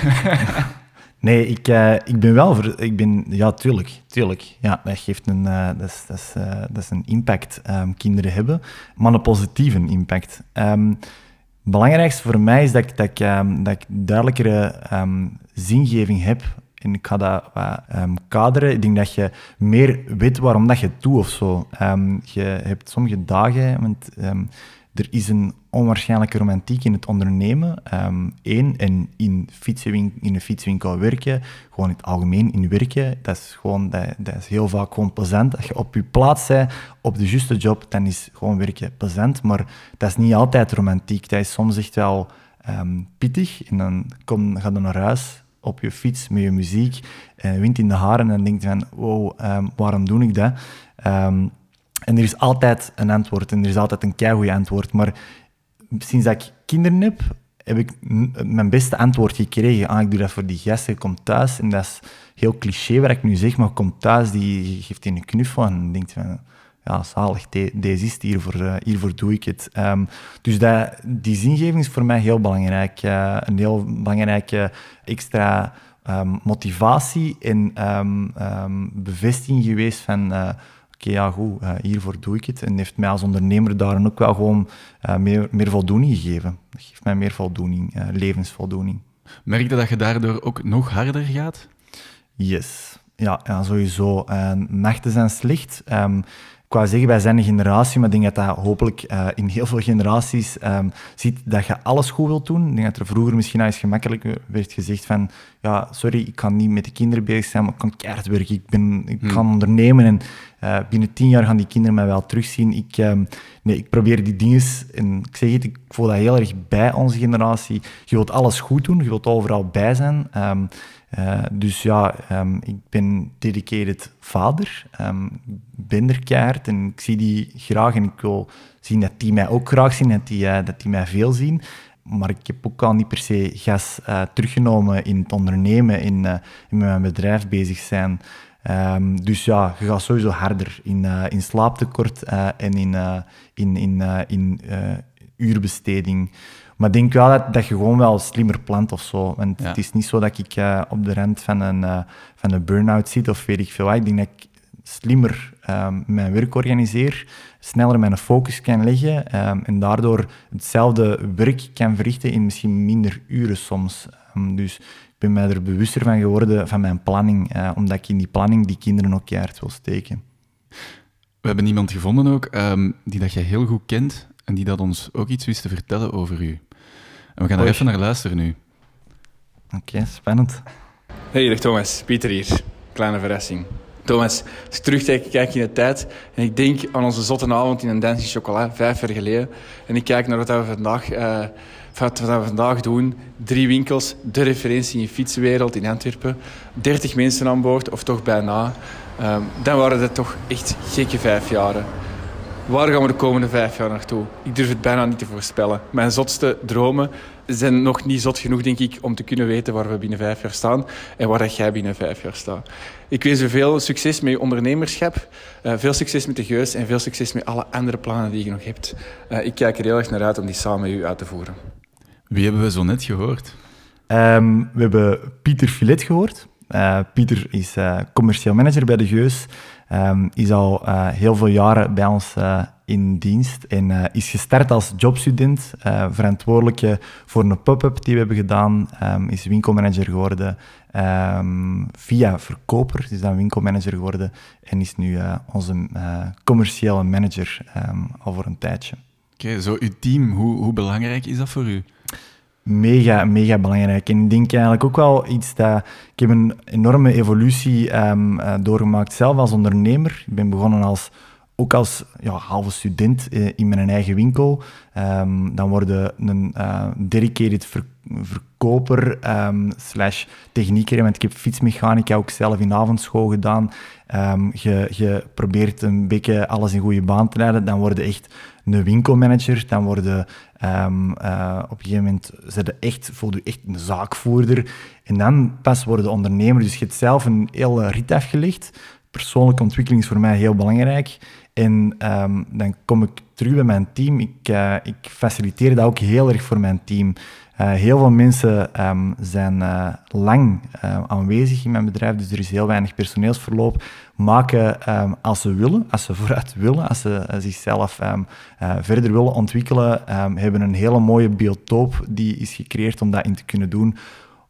Nee, ik, uh, ik ben wel... Ver, ik ben, ja, tuurlijk. tuurlijk. Ja, dat geeft een, uh, dat is, dat is, uh, dat is een impact, um, kinderen hebben. Maar een positieve impact. Um, Het belangrijkste voor mij is dat ik, dat ik, um, dat ik duidelijkere um, zingeving heb. En ik ga dat uh, um, kaderen. Ik denk dat je meer weet waarom dat je het doet of zo. Um, je hebt sommige dagen, want um, er is een onwaarschijnlijke romantiek in het ondernemen. Eén, um, en in, fietsenwinkel, in een fietswinkel werken, gewoon in het algemeen in werken, dat is, gewoon, dat, dat is heel vaak gewoon plezant. Als je op je plaats bent, op de juiste job, dan is gewoon werken plezant. Maar dat is niet altijd romantiek. Dat is soms echt wel um, pittig. En dan kom, ga je naar huis op je fiets met je muziek, uh, wind in de haren, en dan denk je van, wow, um, waarom doe ik dat? Um, en er is altijd een antwoord, en er is altijd een keigoeie antwoord, maar sinds dat ik kinderen heb, heb ik mijn beste antwoord gekregen. Ah, ik doe dat voor die gasten, je komt thuis. En dat is heel cliché wat ik nu zeg, maar je komt thuis, die geeft die een knuffel en denkt van, ja, zalig, deze is het, hiervoor, uh, hiervoor doe ik het. Um, dus dat, die zingeving is voor mij heel belangrijk. Uh, een heel belangrijke extra um, motivatie en um, um, bevestiging geweest van... Uh, Oké, ja, goed, uh, hiervoor doe ik het. En heeft mij als ondernemer daar ook wel gewoon uh, meer, meer voldoening gegeven. Dat geeft mij meer voldoening, uh, levensvoldoening. Merk je dat je daardoor ook nog harder gaat? Yes. Ja, ja sowieso. Uh, nachten zijn slecht. Um, ik wou zeggen, wij zijn een generatie, maar ik denk dat dat hopelijk uh, in heel veel generaties um, ziet dat je alles goed wilt doen. Ik denk dat er vroeger misschien al eens gemakkelijk werd gezegd van, ja, sorry, ik kan niet met de kinderen bezig zijn, maar ik kan keihard werken, ik, ben, ik hmm. kan ondernemen en... Uh, binnen tien jaar gaan die kinderen mij wel terugzien. Ik, um, nee, ik probeer die dingen, en ik zeg het, ik voel dat heel erg bij onze generatie. Je wilt alles goed doen, je wilt overal bij zijn. Um, uh, dus ja, um, ik ben dedicated vader. Um, ik ben er keihard en ik zie die graag en ik wil zien dat die mij ook graag zien, dat die, uh, dat die mij veel zien. Maar ik heb ook al niet per se gas uh, teruggenomen in het ondernemen, in, uh, in met mijn bedrijf bezig zijn. Um, dus ja, je gaat sowieso harder in, uh, in slaaptekort uh, en in, uh, in, in, uh, in uh, uurbesteding. Maar ik denk wel dat, dat je gewoon wel slimmer plant of zo. Want ja. Het is niet zo dat ik uh, op de rand van een, uh, van een burn-out zit of weet ik veel wat. Ik denk dat ik slimmer um, mijn werk organiseer, sneller mijn focus kan leggen um, en daardoor hetzelfde werk kan verrichten in misschien minder uren soms. Um, dus... Ik ben mij er bewuster van geworden van mijn planning, eh, omdat ik in die planning die kinderen ook keihard wil steken. We hebben iemand gevonden ook, um, die dat jij heel goed kent en die dat ons ook iets wist te vertellen over u. En we gaan daar even naar luisteren nu. Oké, okay, spannend. Hey, dag Thomas, Pieter hier. Kleine verrassing. Thomas, als ik terugkijk, kijk ik in de tijd en ik denk aan onze zotte avond in een Dancing Chocolat, vijf jaar geleden. En ik kijk naar wat we vandaag... Uh, Wat we vandaag doen, drie winkels, de referentie in de fietsenwereld in Antwerpen. dertig mensen aan boord, of toch bijna. Um, dan waren dat toch echt gekke vijf jaren. Waar gaan we de komende vijf jaar naartoe? Ik durf het bijna niet te voorspellen. Mijn zotste dromen zijn nog niet zot genoeg, denk ik, om te kunnen weten waar we binnen vijf jaar staan en waar dat jij binnen vijf jaar staat. Ik wens u veel succes met je ondernemerschap, uh, veel succes met de Geus en veel succes met alle andere plannen die je nog hebt. Uh, ik kijk er heel erg naar uit om die samen met u uit te voeren. Wie hebben we zo net gehoord? Um, we hebben Pieter Fillet gehoord. Uh, Pieter is uh, commercieel manager bij de Geus. Um, is al uh, heel veel jaren bij ons uh, in dienst. En uh, is gestart als jobstudent. Uh, verantwoordelijke voor een pop-up die we hebben gedaan. Um, is winkelmanager geworden. Um, via verkoper is dan winkelmanager geworden. En is nu uh, onze uh, commerciële manager um, al voor een tijdje. Oké, okay, zo uw team. Hoe, hoe belangrijk is dat voor u? Mega, mega belangrijk. En ik denk eigenlijk ook wel iets dat... Ik heb een enorme evolutie um, uh, doorgemaakt zelf als ondernemer. Ik ben begonnen als, ook als ja, halve student uh, in mijn eigen winkel. Um, dan worden een uh, dedicated ver- verkoper um, slash technieker. Want ik heb fietsmechanica ook zelf in avondschool gedaan. Um, je, je probeert een beetje alles in goede baan te leiden. Dan worden echt... een winkelmanager, dan worden um, uh, op een gegeven moment ze echt, voel je echt een zaakvoerder. En dan pas worden ondernemer. Dus je hebt zelf een heel rit afgelegd. Persoonlijke ontwikkeling is voor mij heel belangrijk. En um, dan kom ik terug bij mijn team. Ik, uh, ik faciliteer dat ook heel erg voor mijn team. Uh, heel veel mensen um, zijn uh, lang uh, aanwezig in mijn bedrijf, dus er is heel weinig personeelsverloop. Maken um, als ze willen, als ze vooruit willen, als ze uh, zichzelf um, uh, verder willen ontwikkelen, um, hebben een hele mooie biotoop die is gecreëerd om dat in te kunnen doen.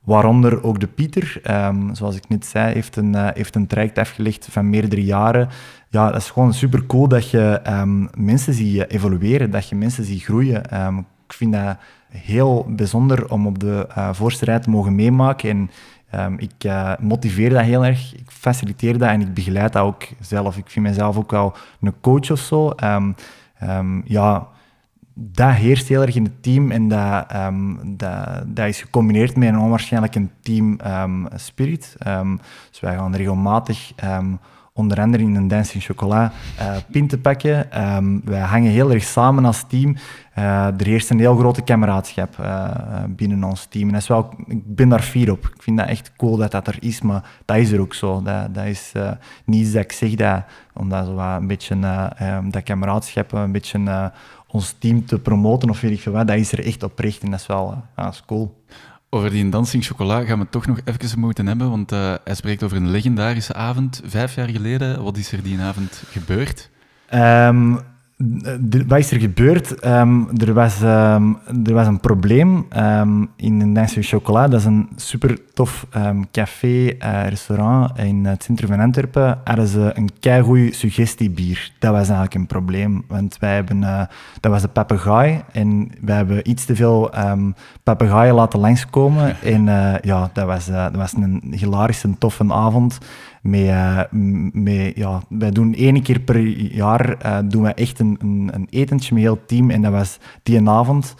Waaronder ook de Pieter, um, zoals ik net zei, heeft een, uh, heeft een traject afgelegd van meerdere jaren. Ja, dat is gewoon super cool dat je um, mensen ziet evolueren, dat je mensen ziet groeien. Um, ik vind dat heel bijzonder om op de uh, voorste rij te mogen meemaken. En um, ik uh, motiveer dat heel erg, ik faciliteer dat en ik begeleid dat ook zelf. Ik vind mezelf ook wel een coach of zo. Um, um, ja... Dat heerst heel erg in het team en dat, um, dat, dat is gecombineerd met een onwaarschijnlijk een team um, spirit. Um, dus wij gaan regelmatig um, onder andere in een Dancing Chocolat uh, pinten pakken. Um, wij hangen heel erg samen als team. Uh, er heerst een heel grote kameraadschap uh, binnen ons team. En dat is wel, ik ben daar fier op. Ik vind dat echt cool dat dat er is, maar dat is er ook zo. Dat, dat is uh, niet iets dat ik zeg, dat, omdat zo een beetje uh, um, dat kameraadschap een beetje... Uh, ons team te promoten of weet ik veel wat, dat is er echt oprecht en dat is wel ja, dat is cool. Over die Dancing Chocolat gaan we toch nog even moeten hebben, want uh, hij spreekt over een legendarische avond, vijf jaar geleden. Wat is er die avond gebeurd? Um, d- wat is er gebeurd? Um, er, was, um, er was een probleem um, in de Dancing Chocolat. Dat is een super tof um, café-restaurant uh, in het centrum van Antwerpen. Hadden ze een keigoeie suggestiebier. Dat was eigenlijk een probleem, want wij hebben... Uh, dat was de papegaai en wij hebben iets te veel um, papegaaien laten langskomen. En uh, ja, dat was, uh, dat was een hilarische, toffe avond. met, uh, met, ja, wij doen één keer per jaar uh, doen wij echt een, een, een etentje met heel het team. En dat was die avond.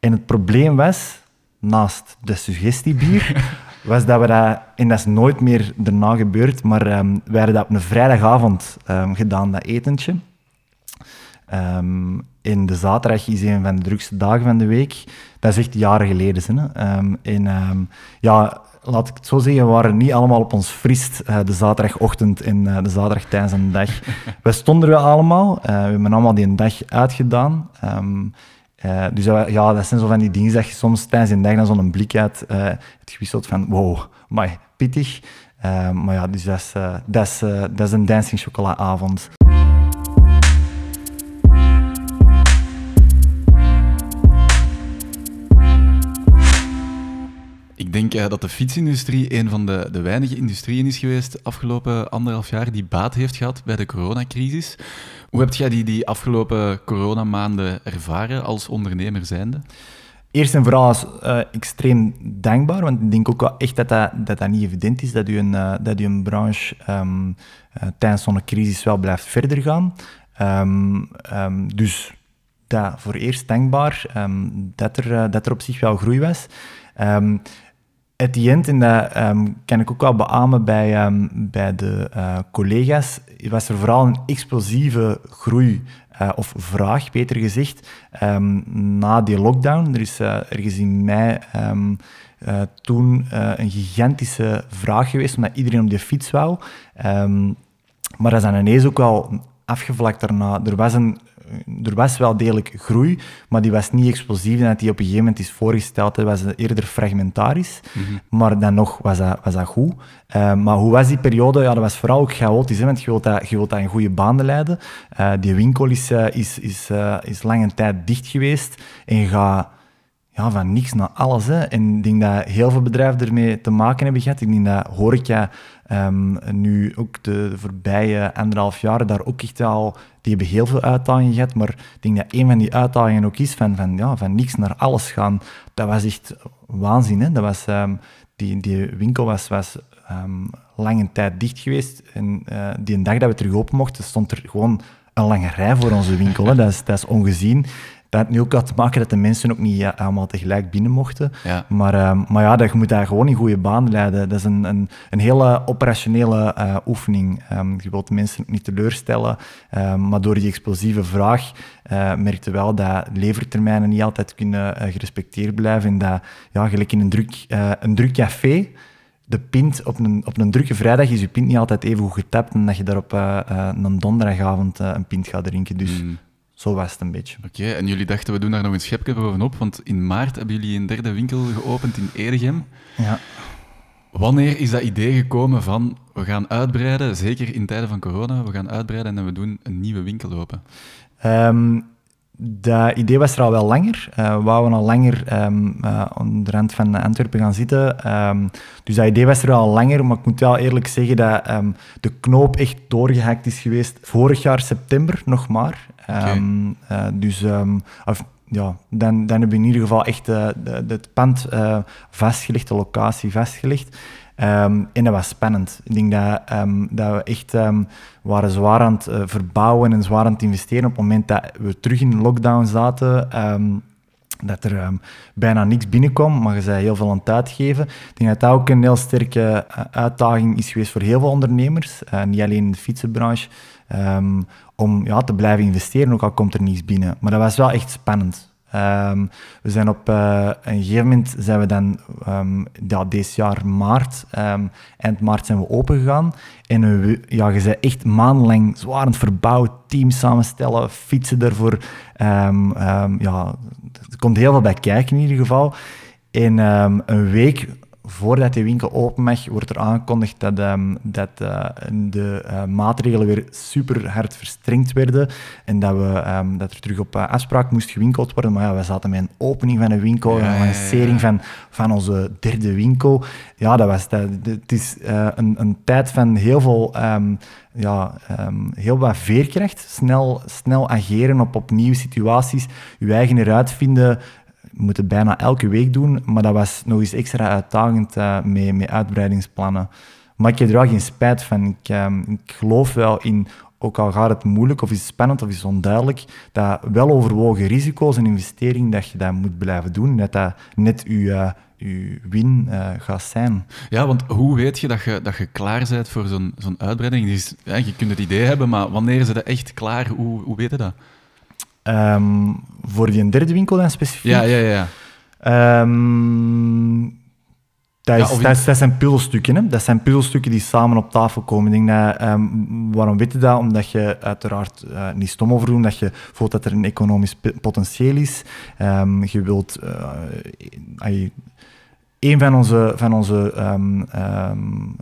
En het probleem was, naast de suggestiebier, was dat we dat, en dat is nooit meer daarna gebeurd, maar um, wij hadden dat op een vrijdagavond um, gedaan, dat etentje. Um, en de zaterdag is een van de drukste dagen van de week. Dat is echt jaren geleden. Hè? Um, en um, ja, laat ik het zo zeggen, we waren niet allemaal op ons frist uh, de zaterdagochtend en uh, de zaterdag tijdens een dag. We stonden er allemaal, uh, we hebben allemaal die een dag uitgedaan. Um, Uh, dus dat, ja, dat zijn zo van die dingen dat je soms tijdens een dag dan zo'n blik uit uh, het gewisseld van wow, maar pittig. Uh, maar ja, dus dat is, uh, dat is, uh, dat is een Dancing Chocolat avond. Ik denk uh, dat de fietsindustrie een van de, de weinige industrieën is geweest afgelopen anderhalf jaar die baat heeft gehad bij de coronacrisis. Hoe heb jij die, die afgelopen coronamaanden ervaren als ondernemer zijnde? Eerst en vooral is uh, extreem dankbaar, want ik denk ook wel echt dat dat, dat, dat niet evident is, dat je een, uh, dat je een branche um, uh, tijdens zo'n crisis wel blijft verder gaan. Um, um, dus dat, voor eerst dankbaar um, dat, er, uh, dat er op zich wel groei was. Um, At the end, en dat um, kan ik ook wel beamen bij, um, bij de uh, collega's, was er vooral een explosieve groei, uh, of vraag, beter gezegd, um, na die lockdown. Er is uh, ergens in mei um, uh, toen uh, een gigantische vraag geweest, omdat iedereen op de fiets wou. Um, maar dat is dan ineens ook wel afgevlakt daarna. Er was een... Er was wel degelijk groei, maar die was niet explosief. En dat die op een gegeven moment is voorgesteld, dat was eerder fragmentarisch. Mm-hmm. Maar dan nog was dat, was dat goed. Uh, maar hoe was die periode? Ja, dat was vooral ook chaotisch, hè? Want je wilt dat, je wilt dat in goede banen leiden. Uh, die winkel is, uh, is, is, uh, is lange tijd dicht geweest. En je gaat ja, van niks naar alles. Hè? En ik denk dat heel veel bedrijven ermee te maken hebben gehad. Ik denk dat horeca um, nu ook de, de voorbije anderhalf jaar daar ook echt al... Die hebben heel veel uitdagingen gehad, maar ik denk dat een van die uitdagingen ook is van, van, ja, van niks naar alles gaan. Dat was echt waanzin. Hè? Dat was, um, die, die winkel was, was um, lange tijd dicht geweest. En uh, die dag dat we terug open mochten, stond er gewoon een lange rij voor onze winkel. Hè? Dat is, dat is ongezien. Dat had nu ook te maken dat de mensen ook niet allemaal tegelijk binnen mochten. Ja. Maar, um, maar ja, dat, je moet daar gewoon in goede baan leiden. Dat is een, een, een hele operationele uh, oefening. Um, je wilt de mensen ook niet teleurstellen. Um, maar door die explosieve vraag uh, merkte wel dat levertermijnen niet altijd kunnen uh, gerespecteerd blijven. En dat, ja, gelijk in een druk, uh, een druk café... De pint op een, op een drukke vrijdag is je pint niet altijd even goed getapt... en dat je daar op uh, uh, een donderdagavond uh, een pint gaat drinken. Dus... Mm. Zo was het een beetje. Oké, okay, en jullie dachten, we doen daar nog een schepje bovenop, want in maart hebben jullie een derde winkel geopend in Edegem. Ja. Wanneer is dat idee gekomen van, we gaan uitbreiden, zeker in tijden van corona, we gaan uitbreiden en we doen een nieuwe winkel open? Um, dat idee was er al wel langer. Uh, we wouden al langer um, uh, aan de rand van Antwerpen gaan zitten. Um, dus dat idee was er al langer, maar ik moet wel eerlijk zeggen dat um, de knoop echt doorgehakt is geweest vorig jaar september, nog maar. Okay. Um, uh, dus um, of, ja, dan, dan hebben we in ieder geval echt uh, de, de, het pand uh, vastgelegd, de locatie vastgelegd. Um, en dat was spannend. Ik denk dat, um, dat we echt um, waren zwaar aan het uh, verbouwen en zwaar aan het investeren. Op het moment dat we terug in lockdown zaten, um, dat er um, bijna niks binnenkwam, maar je zei heel veel aan het uitgeven. Ik denk dat dat ook een heel sterke uh, uitdaging is geweest voor heel veel ondernemers, uh, niet alleen in de fietsenbranche. Um, om ja, te blijven investeren, ook al komt er niets binnen. Maar dat was wel echt spannend. Um, we zijn op uh, een gegeven moment, zijn we dan, um, ja, deze jaar maart, um, eind maart zijn we open gegaan. En we, ja, je bent echt maandenlang zwaar aan het verbouwen, teams samenstellen, fietsen daarvoor. Um, um, ja, er komt heel veel bij kijken in ieder geval. En um, een week... Voordat die winkel open mag, wordt er aangekondigd dat, um, dat uh, de uh, maatregelen weer super hard verstrengd werden. En dat, we, um, dat er terug op uh, afspraak moest gewinkeld worden. Maar ja, we zaten met een opening van een winkel, ja, een lancering ja, ja. van, van onze derde winkel. Ja, dat was dat. Het is uh, een, een tijd van heel veel... Um, ja, um, heel wat veerkracht. Snel, snel ageren op, op nieuwe situaties. Je eigen eruit vinden... We moeten bijna elke week doen, maar dat was nog eens extra uitdagend uh, met, met uitbreidingsplannen. Maar ik heb er wel geen spijt van. Ik, um, ik geloof wel in, ook al gaat het moeilijk of is het spannend of is het onduidelijk, dat weloverwogen risico's en investering, dat je dat moet blijven doen. Dat dat net je uh, uw win uh, gaat zijn. Ja, want hoe weet je dat je, dat je klaar bent voor zo'n, zo'n uitbreiding? Dus, ja, je kunt het idee hebben, maar wanneer is dat echt klaar? Hoe, hoe weet je dat? Um, voor die derde winkel dan specifiek? Ja, ja, ja. Um, Dat, is, ja, dat, is, dat zijn puzzelstukken, hè? Dat zijn puzzelstukken die samen op tafel komen. Ik denk dat, um, waarom weet je dat? Omdat je uiteraard uh, niet stom over doet, dat je voelt dat er een economisch potentieel is. Um, je wilt... Uh, een van onze, van onze um, um,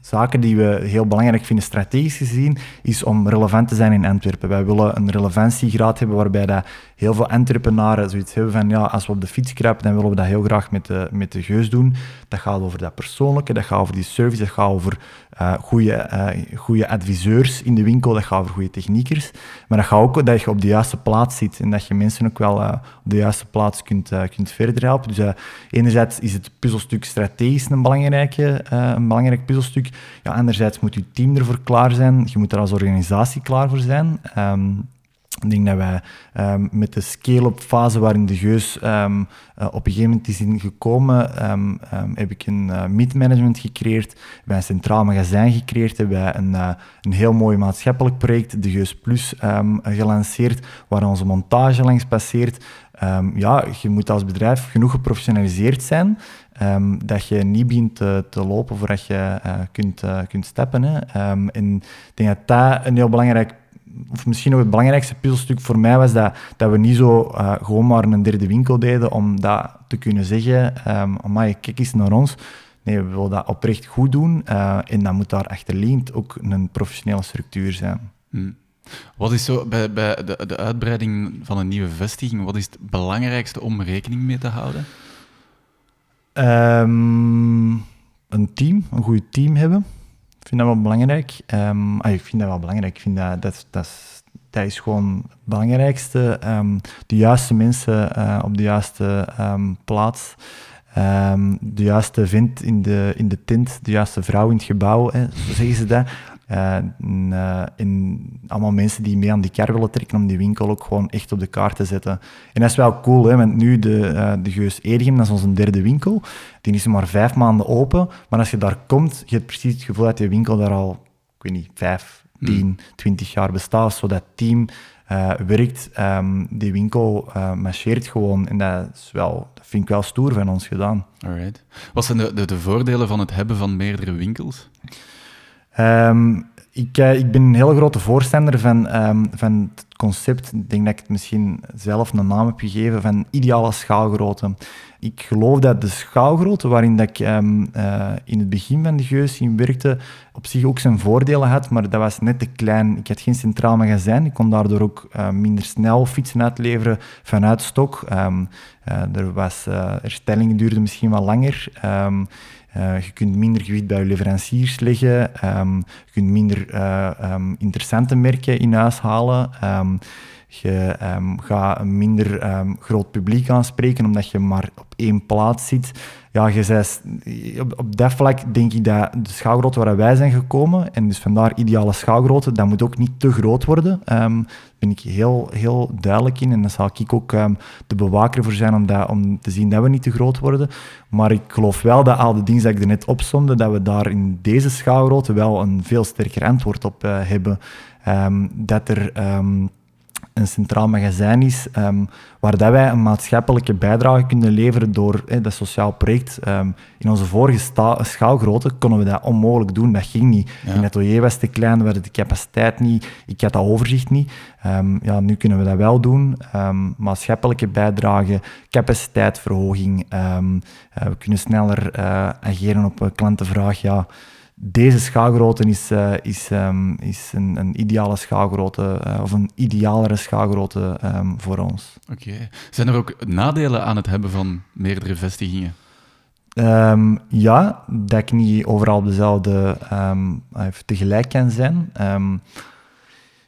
zaken die we heel belangrijk vinden, strategisch gezien, is om relevant te zijn in Antwerpen. Wij willen een relevantiegraad hebben waarbij dat heel veel Antwerpenaren zoiets hebben van, ja, als we op de fiets kruipen, dan willen we dat heel graag met de, met de Geus doen. Dat gaat over dat persoonlijke, dat gaat over die service, dat gaat over uh, goede, uh, goede adviseurs in de winkel, dat gaat over goede techniekers. Maar dat gaat ook dat je op de juiste plaats zit en dat je mensen ook wel uh, op de juiste plaats kunt, uh, kunt verder helpen. Dus uh, enerzijds is het puzzelstuk strategisch een, belangrijke, uh, een belangrijk puzzelstuk. Ja, anderzijds moet je team ervoor klaar zijn. Je moet er als organisatie klaar voor zijn. Um, ik denk dat wij um, met de scale-up fase waarin de Geus um, uh, op een gegeven moment is ingekomen, um, um, heb ik een uh, mid-management gecreëerd, bij een centraal magazijn gecreëerd, hebben wij een, uh, een heel mooi maatschappelijk project, de Geus Plus, um, gelanceerd, waar onze montage langs passeert. Um, ja, je moet als bedrijf genoeg geprofessionaliseerd zijn, um, dat je niet begint te, te lopen voordat je uh, kunt, uh, kunt stappen. Hè. Um, en ik denk dat dat een heel belangrijk, of misschien nog het belangrijkste puzzelstuk voor mij was, dat, dat we niet zo uh, gewoon maar een derde winkel deden om dat te kunnen zeggen, um, amai, kijk eens naar ons. Nee, we willen dat oprecht goed doen uh, en dan moet daar achterliggend ook een professionele structuur zijn. Hmm. Wat is zo, bij, bij de, de uitbreiding van een nieuwe vestiging, wat is het belangrijkste om rekening mee te houden? Um, een team, een goed team hebben. Ik vind dat wel belangrijk. Um, ah, ik vind dat wel belangrijk. Ik vind dat, dat, dat, is, dat is gewoon het belangrijkste. Um, de juiste mensen uh, op de juiste um, plaats. Um, de juiste vent in de, in de tent. De juiste vrouw in het gebouw. Hè, zo zeggen ze dat. Uh, en, uh, en allemaal mensen die mee aan die kar willen trekken om die winkel ook gewoon echt op de kaart te zetten. En dat is wel cool, hè? Want nu de, uh, de Geus Edegem, dat is onze derde winkel, die is maar vijf maanden open, maar als je daar komt, je hebt precies het gevoel dat die winkel daar al, ik weet niet, vijf, tien, mm. twintig jaar bestaat, zodat dat team uh, werkt, um, die winkel uh, marcheert gewoon en dat, is wel, dat vind ik wel stoer van ons gedaan. Alright. Wat zijn de, de, de voordelen van het hebben van meerdere winkels? Um, ik, uh, ik ben een heel grote voorstander van, um, van het concept, ik denk dat ik het misschien zelf een naam heb gegeven, van ideale schaalgrootte. Ik geloof dat de schaalgrootte waarin dat ik um, uh, in het begin van de Geus in werkte, op zich ook zijn voordelen had, maar dat was net te klein. Ik had geen centraal magazijn, ik kon daardoor ook uh, minder snel fietsen uitleveren vanuit stok. Um, uh, er was, uh, herstellingen duurden misschien wat langer. Um, Uh, je kunt minder gewicht bij je leveranciers leggen, um, je kunt minder uh, um, interessante merken in huis halen, um, je um, gaat een minder um, groot publiek aanspreken omdat je maar op één plaats zit. Ja, je zes, op, op dat vlak denk ik dat de schaalgrootte waar wij zijn gekomen, en dus vandaar ideale schaalgrootte, dat moet ook niet te groot worden. Um, daar ben ik heel, heel duidelijk in en daar zal ik ook um, de bewaker voor zijn om, dat, om te zien dat we niet te groot worden. Maar ik geloof wel dat al de dingen die ik er net opsomde, dat we daar in deze schaalgrootte wel een veel sterker antwoord op uh, hebben. Um, dat er... Um, een centraal magazijn is, um, waar dat wij een maatschappelijke bijdrage kunnen leveren door eh, dat sociaal project. Um, in onze vorige sta- schaalgrootte konden we dat onmogelijk doen, dat ging niet. Ja. In het atelier was te klein, we hadden de capaciteit niet, ik had dat overzicht niet. Um, ja, nu kunnen we dat wel doen. Um, maatschappelijke bijdrage, capaciteitsverhoging, um, uh, we kunnen sneller uh, ageren op uh, klantenvraag, ja. Deze schaalgrootte is, uh, is, um, is een, een ideale schaalgrootte, uh, of een idealere schaalgrootte um, voor ons. Oké. Okay. Zijn er ook nadelen aan het hebben van meerdere vestigingen? Um, ja, dat ik niet overal op dezelfde um, tegelijk kan zijn. Um,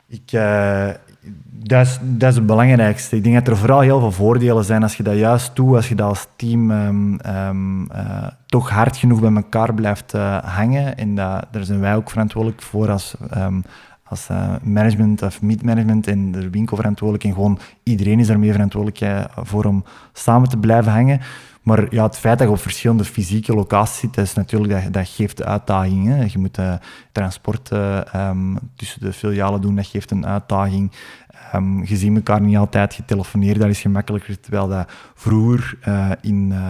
ik... Uh, Dat is, dat is het belangrijkste. Ik denk dat er vooral heel veel voordelen zijn als je dat juist doet, als je dat als team um, um, uh, toch hard genoeg bij elkaar blijft uh, hangen. En dat, daar zijn wij ook verantwoordelijk voor als, um, als uh, management of mid-management en de winkel verantwoordelijk. En gewoon iedereen is daarmee verantwoordelijk voor om samen te blijven hangen. Maar ja, het feit dat je op verschillende fysieke locaties zit, dat is natuurlijk, dat, dat geeft uitdagingen. Je moet uh, transport uh, um, tussen de filialen doen, dat geeft een uitdaging. Um, je ziet elkaar niet altijd, je telefoneert, dat is gemakkelijker. Terwijl dat vroeger uh, in, uh,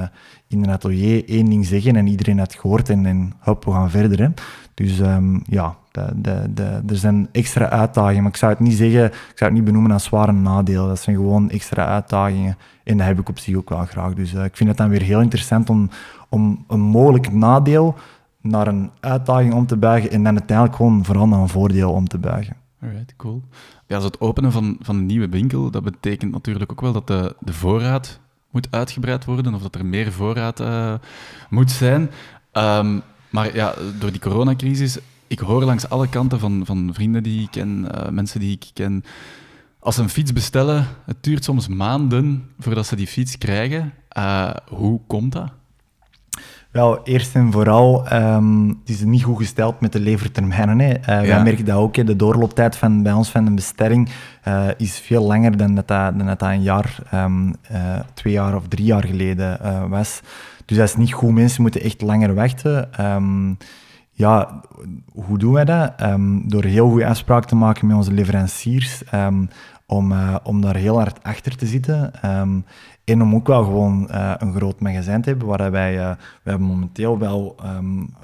in een atelier één ding zeggen en iedereen had gehoord en, en hop, we gaan verder. Hè. Dus um, ja, de, de, de, er zijn extra uitdagingen. Maar ik zou het niet zeggen, ik zou het niet benoemen als zware nadeel. Dat zijn gewoon extra uitdagingen. En dat heb ik op zich ook wel graag. Dus uh, ik vind het dan weer heel interessant om, om een mogelijk nadeel naar een uitdaging om te buigen en dan uiteindelijk gewoon vooral naar een voordeel om te buigen. Alright, cool. Ja, als het openen van, van een nieuwe winkel, dat betekent natuurlijk ook wel dat de, de voorraad moet uitgebreid worden of dat er meer voorraad uh, moet zijn. Um, maar ja, door die coronacrisis, ik hoor langs alle kanten van, van vrienden die ik ken, uh, mensen die ik ken, als ze een fiets bestellen, het duurt soms maanden voordat ze die fiets krijgen. Uh, hoe komt dat? Wel, eerst en vooral, um, het is niet goed gesteld met de levertermijnen. Hè. Uh, ja. Wij merken dat ook. Hè. De doorlooptijd van, bij ons van een bestelling uh, is veel langer dan dat dat, dan dat, dat een jaar, um, uh, twee jaar of drie jaar geleden uh, was. Dus dat is niet goed. Mensen moeten echt langer wachten. Um, ja, hoe doen wij dat? Um, door heel goede afspraken te maken met onze leveranciers, um, om, uh, om daar heel hard achter te zitten. Um, En om ook wel gewoon uh, een groot magazijn te hebben, waar wij, uh, wij hebben momenteel wel um,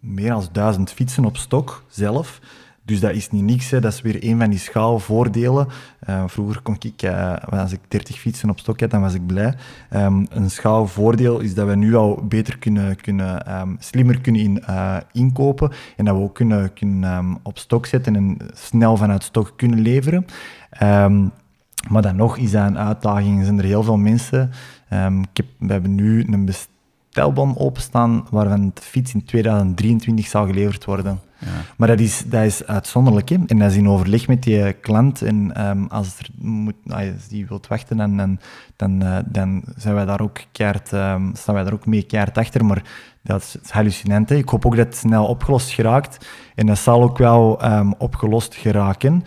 meer dan duizend fietsen op stok zelf. Dus dat is niet niks, hè. Dat is weer een van die schaalvoordelen. Uh, vroeger kon ik, uh, als ik dertig fietsen op stok had, dan was ik blij. Um, een schaalvoordeel is dat we nu al beter kunnen, kunnen um, slimmer kunnen in, uh, inkopen en dat we ook kunnen, kunnen um, op stok zetten en snel vanuit stok kunnen leveren. Um, Maar dan nog is dat een uitdaging. Er zijn er heel veel mensen. Um, ik heb, we hebben nu een bestelbon openstaan waarvan de fiets in tweeduizend drieëntwintig zou geleverd worden. Ja. Maar dat is, dat is uitzonderlijk. Hè? En dat is in overleg met die klant. En um, als, er moet, als die wilt wachten, dan, dan, dan, uh, dan zijn wij daar ook keihard, um, staan wij daar ook mee keihard achter. Maar dat is, is hallucinant. Hè? Ik hoop ook dat het snel opgelost geraakt. En dat zal ook wel um, opgelost geraken.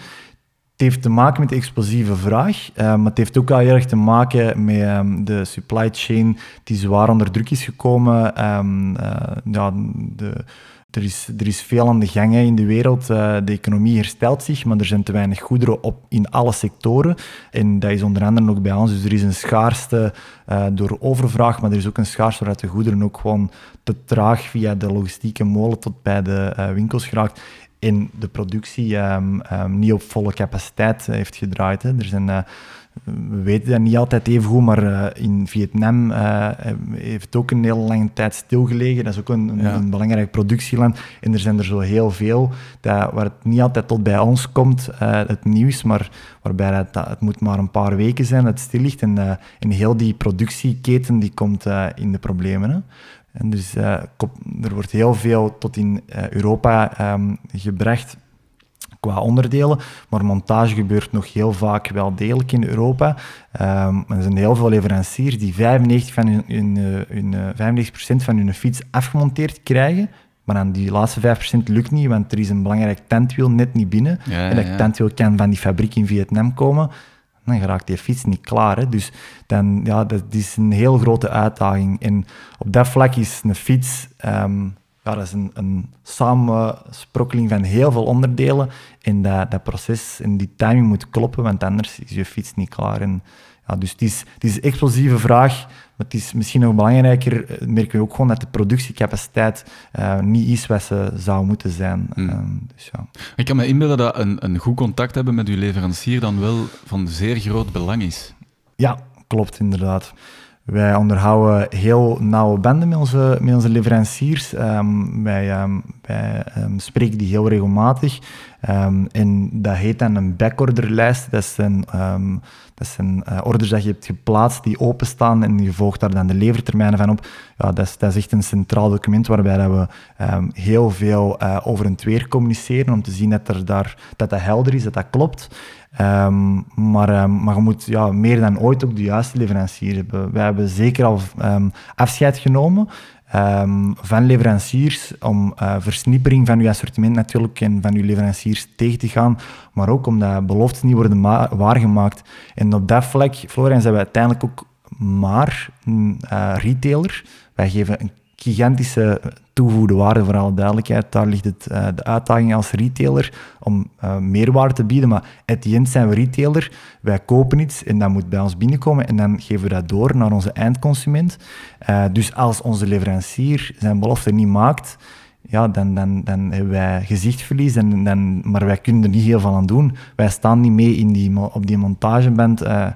Het heeft te maken met de explosieve vraag, uh, maar het heeft ook wel heel erg te maken met um, de supply chain die zwaar onder druk is gekomen. Um, uh, ja, de, er, is, er is veel aan de gang hè, in de wereld. Uh, de economie herstelt zich, maar er zijn te weinig goederen op in alle sectoren. En dat is onder andere ook bij ons. Dus er is een schaarste uh, door overvraag, maar er is ook een schaarste doordat de goederen ook gewoon te traag via de logistieke molen tot bij de uh, winkels geraakt. En de productie um, um, niet op volle capaciteit uh, heeft gedraaid. Hè. Er zijn, uh, we weten dat niet altijd even goed, maar uh, in Vietnam uh, heeft het ook een hele lange tijd stilgelegen. Dat is ook een, een, ja. een belangrijk productieland. En er zijn er zo heel veel dat, waar het niet altijd tot bij ons komt, uh, het nieuws, maar waarbij het, dat, het moet maar een paar weken zijn dat het stil ligt. En, uh, en heel die productieketen die komt uh, in de problemen. Hè. En dus uh, er wordt heel veel tot in uh, Europa um, gebracht qua onderdelen, maar montage gebeurt nog heel vaak wel degelijk in Europa. Um, er zijn heel veel leveranciers die vijfennegentig procent van hun, hun, hun, uh, vijfennegentig procent van hun fiets afgemonteerd krijgen, maar aan die laatste vijf procent lukt niet, want er is een belangrijk tandwiel net niet binnen. Ja, ja, ja. En dat tandwiel kan van die fabriek in Vietnam komen. Dan geraakt die fiets niet klaar. Hè. Dus dan, ja, dat is een heel grote uitdaging. En op dat vlak is een fiets um, ja, dat is een, een samensprokkeling van heel veel onderdelen. En dat, dat proces en die timing moet kloppen, want anders is je fiets niet klaar. En, ja, dus het is, het is een explosieve vraag. Maar het is misschien nog belangrijker, merken we ook gewoon dat de productiecapaciteit uh, niet is wat ze zou moeten zijn. Mm. Um, dus ja. Ik kan me inbeelden dat een, een goed contact hebben met uw leverancier dan wel van zeer groot belang is. Ja, klopt inderdaad. Wij onderhouden heel nauwe banden met onze, met onze leveranciers. Um, wij um, wij um, spreken die heel regelmatig. Um, en dat heet dan een backorderlijst. Dat zijn, um, dat zijn uh, orders dat je hebt geplaatst die openstaan en je volgt daar dan de levertermijnen van op. Ja, dat, is, dat is echt een centraal document waarbij dat we um, heel veel uh, over en weer communiceren om te zien dat, er daar, dat dat helder is, dat dat klopt. Um, maar, um, maar je moet ja, meer dan ooit ook de juiste leverancier hebben. We hebben zeker al um, afscheid genomen um, van leveranciers om uh, versnippering van je assortiment natuurlijk en van je leveranciers tegen te gaan, maar ook omdat beloftes niet worden ma- waargemaakt. En op dat vlak, Florian, zijn we uiteindelijk ook maar een uh, retailer. Wij geven een gigantische toegevoegde waarde, voor alle duidelijkheid. Daar ligt het, uh, de uitdaging als retailer om uh, meerwaarde te bieden. Maar at the end zijn we retailer. Wij kopen iets en dat moet bij ons binnenkomen. En dan geven we dat door naar onze eindconsument. Uh, dus als onze leverancier zijn belofte niet maakt, ja, dan, dan, dan hebben wij gezichtsverlies. En, dan, maar wij kunnen er niet heel veel aan doen. Wij staan niet mee in die, op die montageband uh,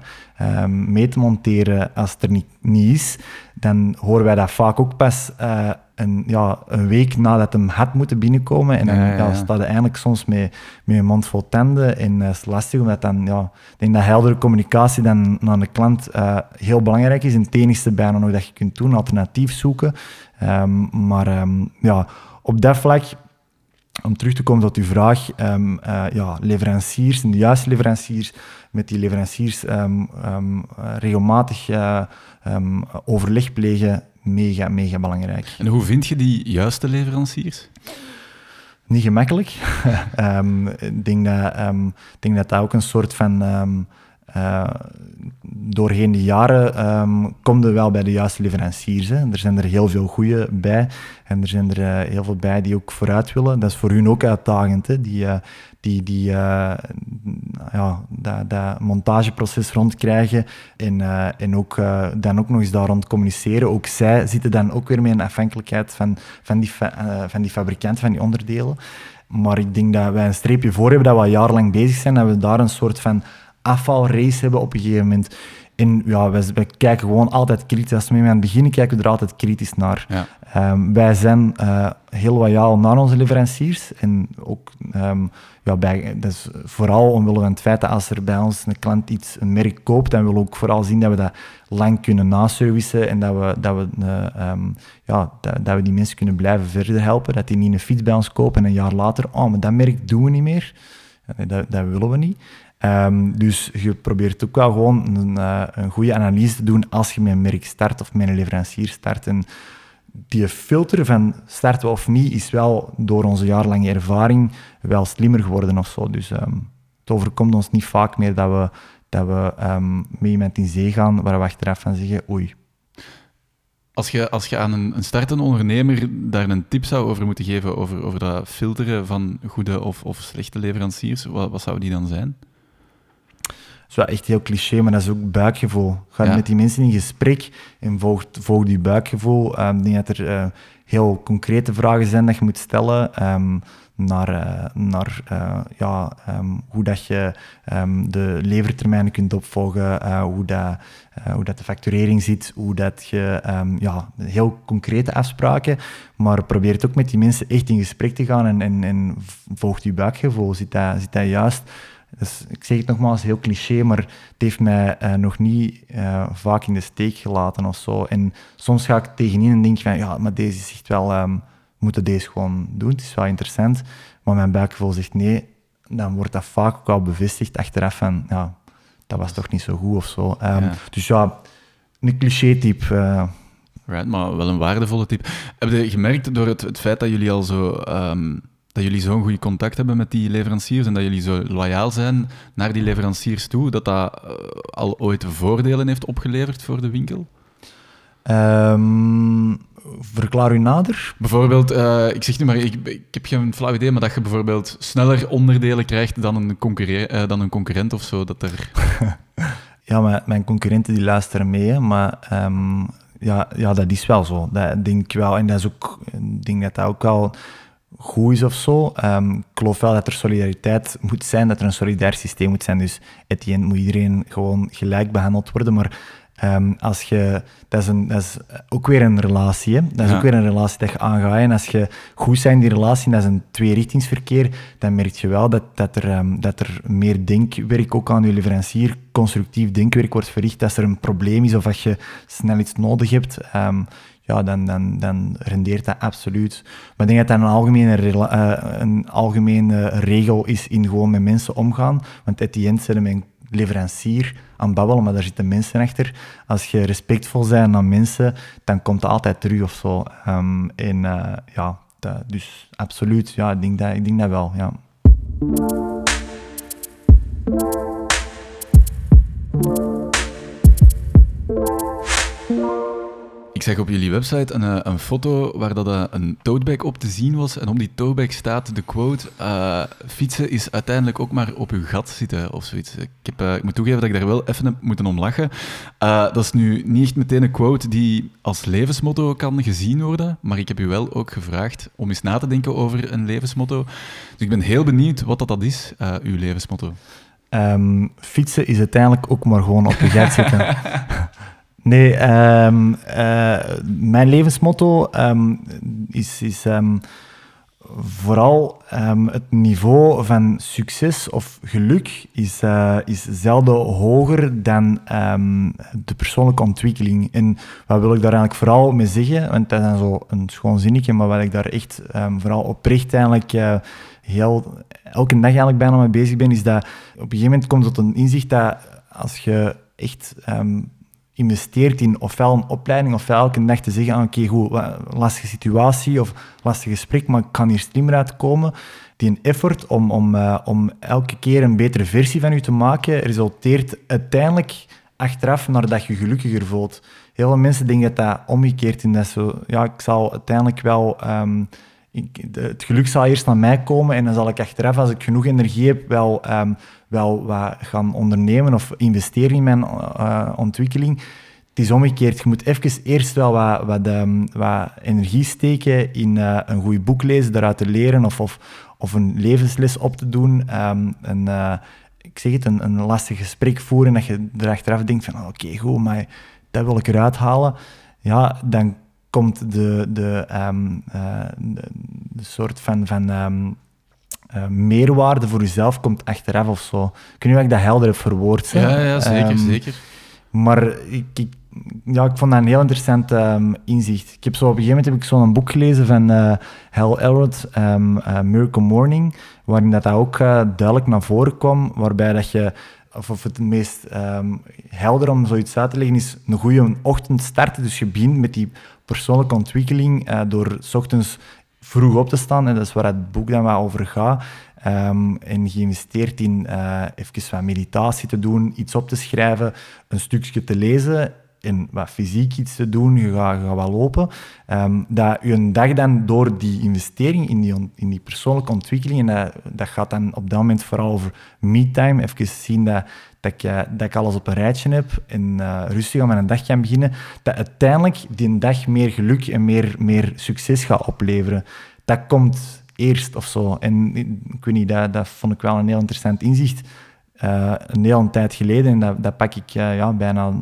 uh, mee te monteren als het er niet, niet is. Dan horen wij dat vaak ook pas uh, een, ja, een week nadat hem had moeten binnenkomen. En dan ja, ja, ja. staat hij eigenlijk soms met, met een mond vol tanden. En dat uh, is lastig, omdat dan, ja, ik denk dat heldere communicatie dan naar de klant uh, heel belangrijk is. En het enigste bijna nog dat je kunt doen, alternatief zoeken. Um, maar um, ja, op dat vlak, om terug te komen tot uw vraag, um, uh, ja, leveranciers, en de juiste leveranciers, met die leveranciers um, um, regelmatig uh, um, overleg plegen, mega, mega belangrijk. En hoe vind je die juiste leveranciers? Niet gemakkelijk. um, ik, denk dat, um, ik denk dat dat ook een soort van... Um, Uh, doorheen de jaren um, kom je wel bij de juiste leveranciers. Hè. Er zijn er heel veel goede bij en er zijn er uh, heel veel bij die ook vooruit willen. Dat is voor hun ook uitdagend. Hè. Die, uh, die, die, uh, ja, dat, dat montageproces rondkrijgen en, uh, en ook, uh, dan ook nog eens daar rond communiceren. Ook zij zitten dan ook weer met een afhankelijkheid van, van, die, fa- uh, van die fabrikant, van die onderdelen. Maar ik denk dat wij een streepje voor hebben, dat we al jarenlang bezig zijn, dat we daar een soort van afvalrace hebben op een gegeven moment. En ja, wij, wij kijken gewoon altijd kritisch. Als we mee aan het beginnen kijken we er altijd kritisch naar. Ja. Um, wij zijn uh, heel loyaal naar onze leveranciers. En ook, um, ja, bij, dat is vooral omwille van het feit dat als er bij ons een klant iets, een merk koopt, dan willen we ook vooral zien dat we dat lang kunnen naservicen en dat we, dat we, uh, um, ja, dat, dat we die mensen kunnen blijven verder helpen. Dat die niet een fiets bij ons kopen en een jaar later, oh, maar dat merk doen we niet meer. Dat, dat willen we niet. Um, dus je probeert ook wel gewoon een, uh, een goede analyse te doen als je met een merk start of met een leverancier start. En die filter van starten we of niet is wel door onze jaarlange ervaring wel slimmer geworden of zo. Dus um, het overkomt ons niet vaak meer dat we, dat we um, met iemand in zee gaan waar we achteraf van zeggen oei. Als je, als je aan een, een startende ondernemer daar een tip zou over moeten geven over, over dat filteren van goede of, of slechte leveranciers, wat, wat zou die dan zijn? Dat is wel echt heel cliché, maar dat is ook buikgevoel. Ga ja. met die mensen in gesprek en volg, volg die buikgevoel. Um, ik denk dat er uh, heel concrete vragen zijn dat je moet stellen um, naar, uh, naar uh, ja, um, hoe dat je um, de levertermijnen kunt opvolgen, uh, hoe, dat, uh, hoe dat de facturering zit, hoe dat je um, ja, heel concrete afspraken, maar probeer het ook met die mensen echt in gesprek te gaan en, en, en volg die buikgevoel. Zit dat, zit dat juist? Dus ik zeg het nogmaals, heel cliché, maar het heeft mij uh, nog niet uh, vaak in de steek gelaten of zo. En soms ga ik tegenin en denk van, ja, maar deze is echt wel... Um, we moeten deze gewoon doen, het is wel interessant. Maar mijn buikgevoel zegt nee, dan wordt dat vaak ook wel bevestigd achteraf van, ja, dat was toch niet zo goed of zo. Um, ja. Dus ja, een cliché-type... Uh, right, maar wel een waardevolle type. Heb je gemerkt door het, het feit dat jullie al zo... Um dat jullie zo'n goed contact hebben met die leveranciers en dat jullie zo loyaal zijn naar die leveranciers toe, dat dat uh, al ooit voordelen heeft opgeleverd voor de winkel? Um, verklaar u nader. Bijvoorbeeld, uh, ik zeg nu maar, ik, ik heb geen flauw idee, maar dat je bijvoorbeeld sneller onderdelen krijgt dan een, concurre- uh, dan een concurrent of zo. Dat er... ja, maar mijn concurrenten die luisteren mee, hè, maar... Um, ja, ja, dat is wel zo. Dat denk ik wel. En dat is ook... Ik denk dat dat ook al... goed is of zo. Um, ik geloof wel dat er solidariteit moet zijn, dat er een solidair systeem moet zijn. Dus at the end moet iedereen gewoon gelijk behandeld worden. Maar um, als je... Dat is, een, dat is ook weer een relatie, hè. Dat is ja. ook weer een relatie dat je aangaat. En als je goed bent in die relatie, en dat is een tweerichtingsverkeer, dan merk je wel dat, dat, er, um, dat er meer denkwerk ook aan je leverancier, constructief denkwerk wordt verricht. Als er een probleem is of als je snel iets nodig hebt... Um, ja, dan, dan, dan rendeert dat absoluut. Maar ik denk dat dat een algemene, uh, een algemene regel is in gewoon met mensen omgaan. Want at the end zijn mijn leverancier aan babbelen, maar daar zitten mensen achter. Als je respectvol bent aan mensen, dan komt het altijd terug of zo. Um, en uh, ja, dat, dus absoluut, ja, ik denk dat, ik denk dat wel, ja. Ik zag op jullie website een, een foto waar dat een totebag op te zien was. En op die totebag staat de quote... Uh, fietsen is uiteindelijk ook maar op uw gat zitten, of zoiets. Ik, heb, uh, ik moet toegeven dat ik daar wel even heb moeten om lachen. Uh, dat is nu niet echt meteen een quote die als levensmotto kan gezien worden. Maar ik heb u wel ook gevraagd om eens na te denken over een levensmotto. Dus ik ben heel benieuwd wat dat, dat is, uh, uw levensmotto. Um, fietsen is uiteindelijk ook maar gewoon op je gat zitten. Nee, um, uh, mijn levensmotto um, is, is um, vooral um, het niveau van succes of geluk is, uh, is zelden hoger dan um, de persoonlijke ontwikkeling. En wat wil ik daar eigenlijk vooral mee zeggen? Want dat is zo een schoon zinnetje, maar wat ik daar echt um, vooral oprecht eigenlijk... Uh, heel, elke dag eigenlijk bijna mee bezig ben, is dat op een gegeven moment komt tot een inzicht dat als je echt um, investeert in ofwel een opleiding, ofwel elke dag te zeggen, oké, okay, goed, lastige situatie of lastig gesprek, maar ik kan hier slimmer uitkomen. Die effort om, om, uh, om elke keer een betere versie van je te maken, resulteert uiteindelijk achteraf naar dat je gelukkiger voelt. Heel veel mensen denken dat dat omgekeerd is. Dat zo, ja, ik zal uiteindelijk wel... Um, Ik, de, het geluk zal eerst naar mij komen en dan zal ik achteraf, als ik genoeg energie heb, wel, um, wel wat gaan ondernemen of investeren in mijn uh, ontwikkeling. Het is omgekeerd. Je moet even eerst wel wat, wat, um, wat energie steken in uh, een goed boek lezen, daaruit te leren of, of, of een levensles op te doen. Um, een, uh, ik zeg het, een, een lastig gesprek voeren dat je erachteraf denkt van oké, okay, goed, maar dat wil ik eruit halen. Ja, dan komt de, de, um, uh, de, de soort van, van um, uh, meerwaarde voor jezelf komt achteraf of zo. Ik weet niet of ik dat helder heb verwoord. Ja, ja, zeker, um, zeker. Maar ik, ik, ja, ik vond dat een heel interessant um, inzicht. Ik heb zo, op een gegeven moment heb ik zo'n boek gelezen van uh, Hal Elrod, um, uh, Miracle Morning, waarin dat ook uh, duidelijk naar voren kwam, waarbij dat je... Of, of het meest um, helder om zoiets uit te leggen is een goede ochtend starten. Dus je begint met die persoonlijke ontwikkeling uh, door 's ochtends vroeg op te staan. En dat is waar het boek dan wel over gaat. Um, en geïnvesteerd in uh, even wat meditatie te doen, iets op te schrijven, een stukje te lezen en wat fysiek iets te doen. Je gaat, je gaat wel lopen. Um, dat je een dag dan door die investering in die, on, in die persoonlijke ontwikkeling, en dat, dat gaat dan op dat moment vooral over me-time, even zien dat, dat, ik, dat ik alles op een rijtje heb en uh, rustig aan mijn dag kan beginnen, dat uiteindelijk die dag meer geluk en meer, meer succes gaat opleveren. Dat komt eerst of zo. En ik weet niet, dat, dat vond ik wel een heel interessant inzicht. Uh, een hele tijd geleden en dat, dat pak ik uh, ja, bijna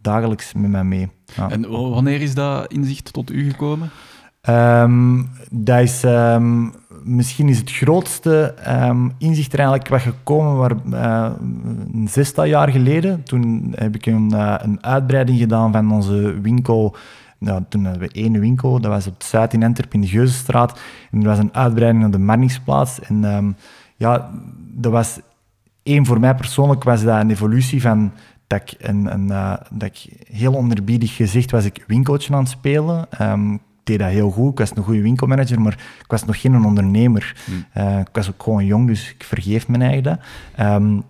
dagelijks met mij mee. Ja. En wanneer is dat inzicht tot u gekomen? Um, dat is um, misschien is het grootste um, inzicht er eigenlijk wat gekomen waar, uh, een zestal jaar geleden. Toen heb ik een, uh, een uitbreiding gedaan van onze winkel. Nou, toen hadden we één winkel, dat was op het Zuid in Antwerpen, in de Geuzenstraat. En er was een uitbreiding naar de Marningsplaats. En um, ja, dat was... Eén, voor mij persoonlijk was dat een evolutie van dat ik, een, een, uh, dat ik heel onderbiedig gezegd was ik winkeltje aan het spelen. Um, ik deed dat heel goed, ik was een goede winkelmanager, maar ik was nog geen ondernemer. Mm. Uh, ik was ook gewoon jong, dus ik vergeef mijn eigen dat. Um,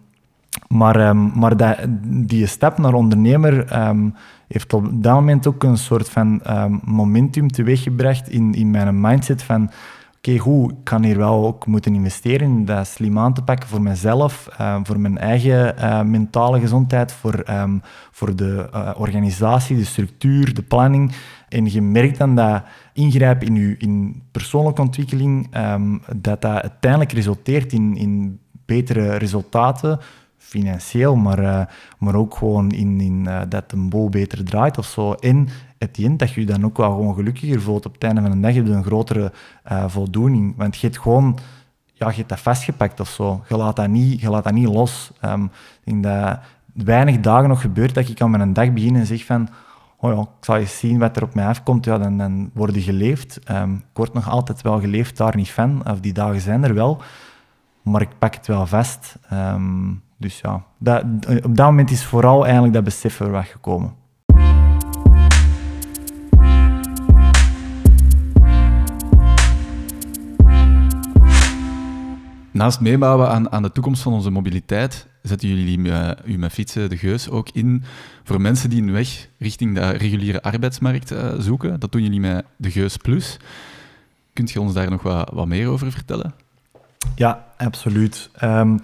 maar um, maar dat, die stap naar ondernemer um, heeft op dat moment ook een soort van um, momentum teweeggebracht in, in mijn mindset van... Oké, okay, goed, ik kan hier wel ook moeten investeren, dat slim aan te pakken voor mezelf, uh, voor mijn eigen uh, mentale gezondheid, voor, um, voor de uh, organisatie, de structuur, de planning. En je merkt dan dat ingrijpen in je in persoonlijke ontwikkeling, um, dat dat uiteindelijk resulteert in, in betere resultaten, financieel, maar, uh, maar ook gewoon in, in uh, dat een boel beter draait of zo. En at the end, dat je je dan ook wel gewoon gelukkiger voelt. Op het einde van de dag heb je een grotere uh, voldoening. Want je hebt gewoon, ja, je hebt dat vastgepakt of zo. Je laat dat niet, je laat dat niet los. Um, ik denk dat weinig dagen nog gebeurt dat ik aan mijn dag begin en zeg van... oh ja, ik zal eens zien wat er op mij afkomt, ja, dan, dan word je geleefd. Um, ik word nog altijd wel geleefd, daar niet van. Of die dagen zijn er wel, maar ik pak het wel vast. Um, dus ja, dat, op dat moment is vooral eigenlijk dat besef er weggekomen. Naast meebouwen aan, aan de toekomst van onze mobiliteit, zetten jullie uh, u met Fietsen de Geus ook in voor mensen die een weg richting de reguliere arbeidsmarkt uh, zoeken. Dat doen jullie met de Geus Plus. Kunt je ons daar nog wat, wat meer over vertellen? Ja, absoluut. Um,